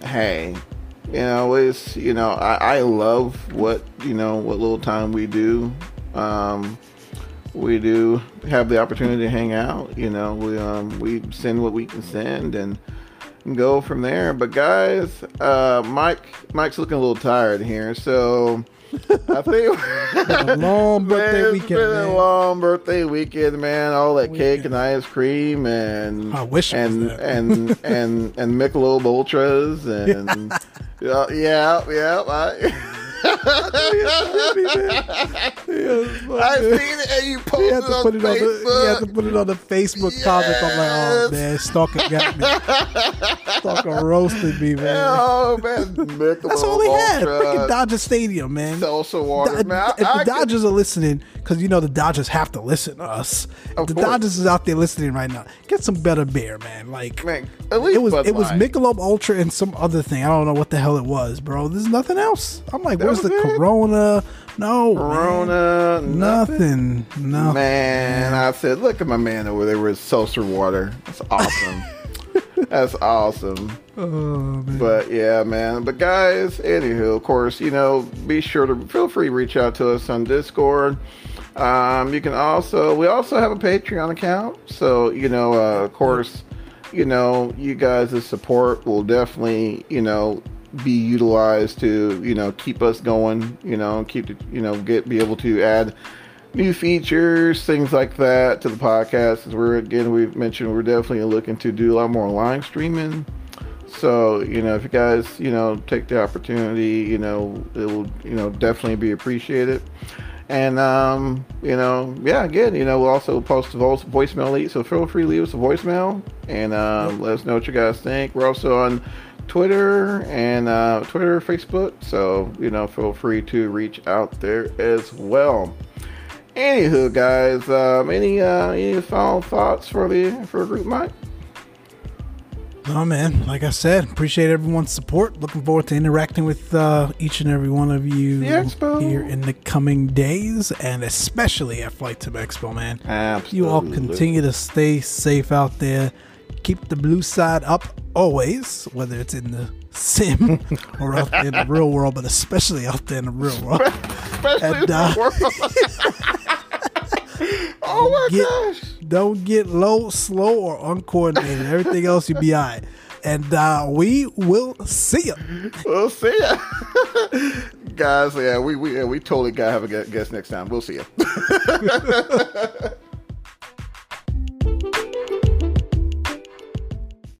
hey, you know, it's, you know, I love what little time we do. We do have the opportunity to hang out. You know, we send what we can send and go from there. But guys, Mike's looking a little tired here, so. I think a long birthday weekend. It's been a long birthday weekend, man. All that cake and ice cream and and Michelob Ultras and I seen it and you posted on Facebook. You had to put it on the Facebook topic. I'm like, oh man, Stalker got me. Stalker roasted me, man. Oh man, that's all they had. Freaking Dodger Stadium, man. Salsa water, man. If the Dodgers are listening, because you know the Dodgers have to listen to us. If the Dodgers is out there listening right now, get some better beer, man. Like, man, at least it was Michelob Ultra and some other thing. I don't know what the hell it was, bro. There's nothing else. I'm like, where's the Corona? No. Corona. Man. Nothing. No. Man, I said, look at my man over there with seltzer water. That's awesome. That's awesome. Oh, man. But yeah, man. But guys, anywho, of course, you know, be sure to feel free to reach out to us on Discord. You can also, we also have a Patreon account. So, you know, of course, you know, you guys' support will definitely, you know, be utilized to, you know, keep us going, you know, keep the, you know, be able to add new features, things like that to the podcast. As we've mentioned, we're definitely looking to do a lot more live streaming. So, you know, if you guys, you know, take the opportunity, you know, it will, you know, definitely be appreciated. And, you know, yeah, again, you know, we'll also post the voicemail lead. So feel free to leave us a voicemail and let us know what you guys think. We're also on Twitter and Twitter, Facebook, so you know, feel free to reach out there as well. Anywho, guys, any final thoughts for Group Mike? No, man, like I said, appreciate everyone's support. Looking forward to interacting with each and every one of you here in the coming days, and especially at Flight Sim Expo, man. Absolutely. You all continue to stay safe out there. Keep the blue side up always, whether it's in the sim or out there in the real world, but especially out there in the real world. Especially in the world. Oh my gosh. Don't get low, slow, or uncoordinated. Everything else, you'll be all right. And we will see ya. We'll see ya. Guys, yeah, we totally got to have a guest next time. We'll see ya.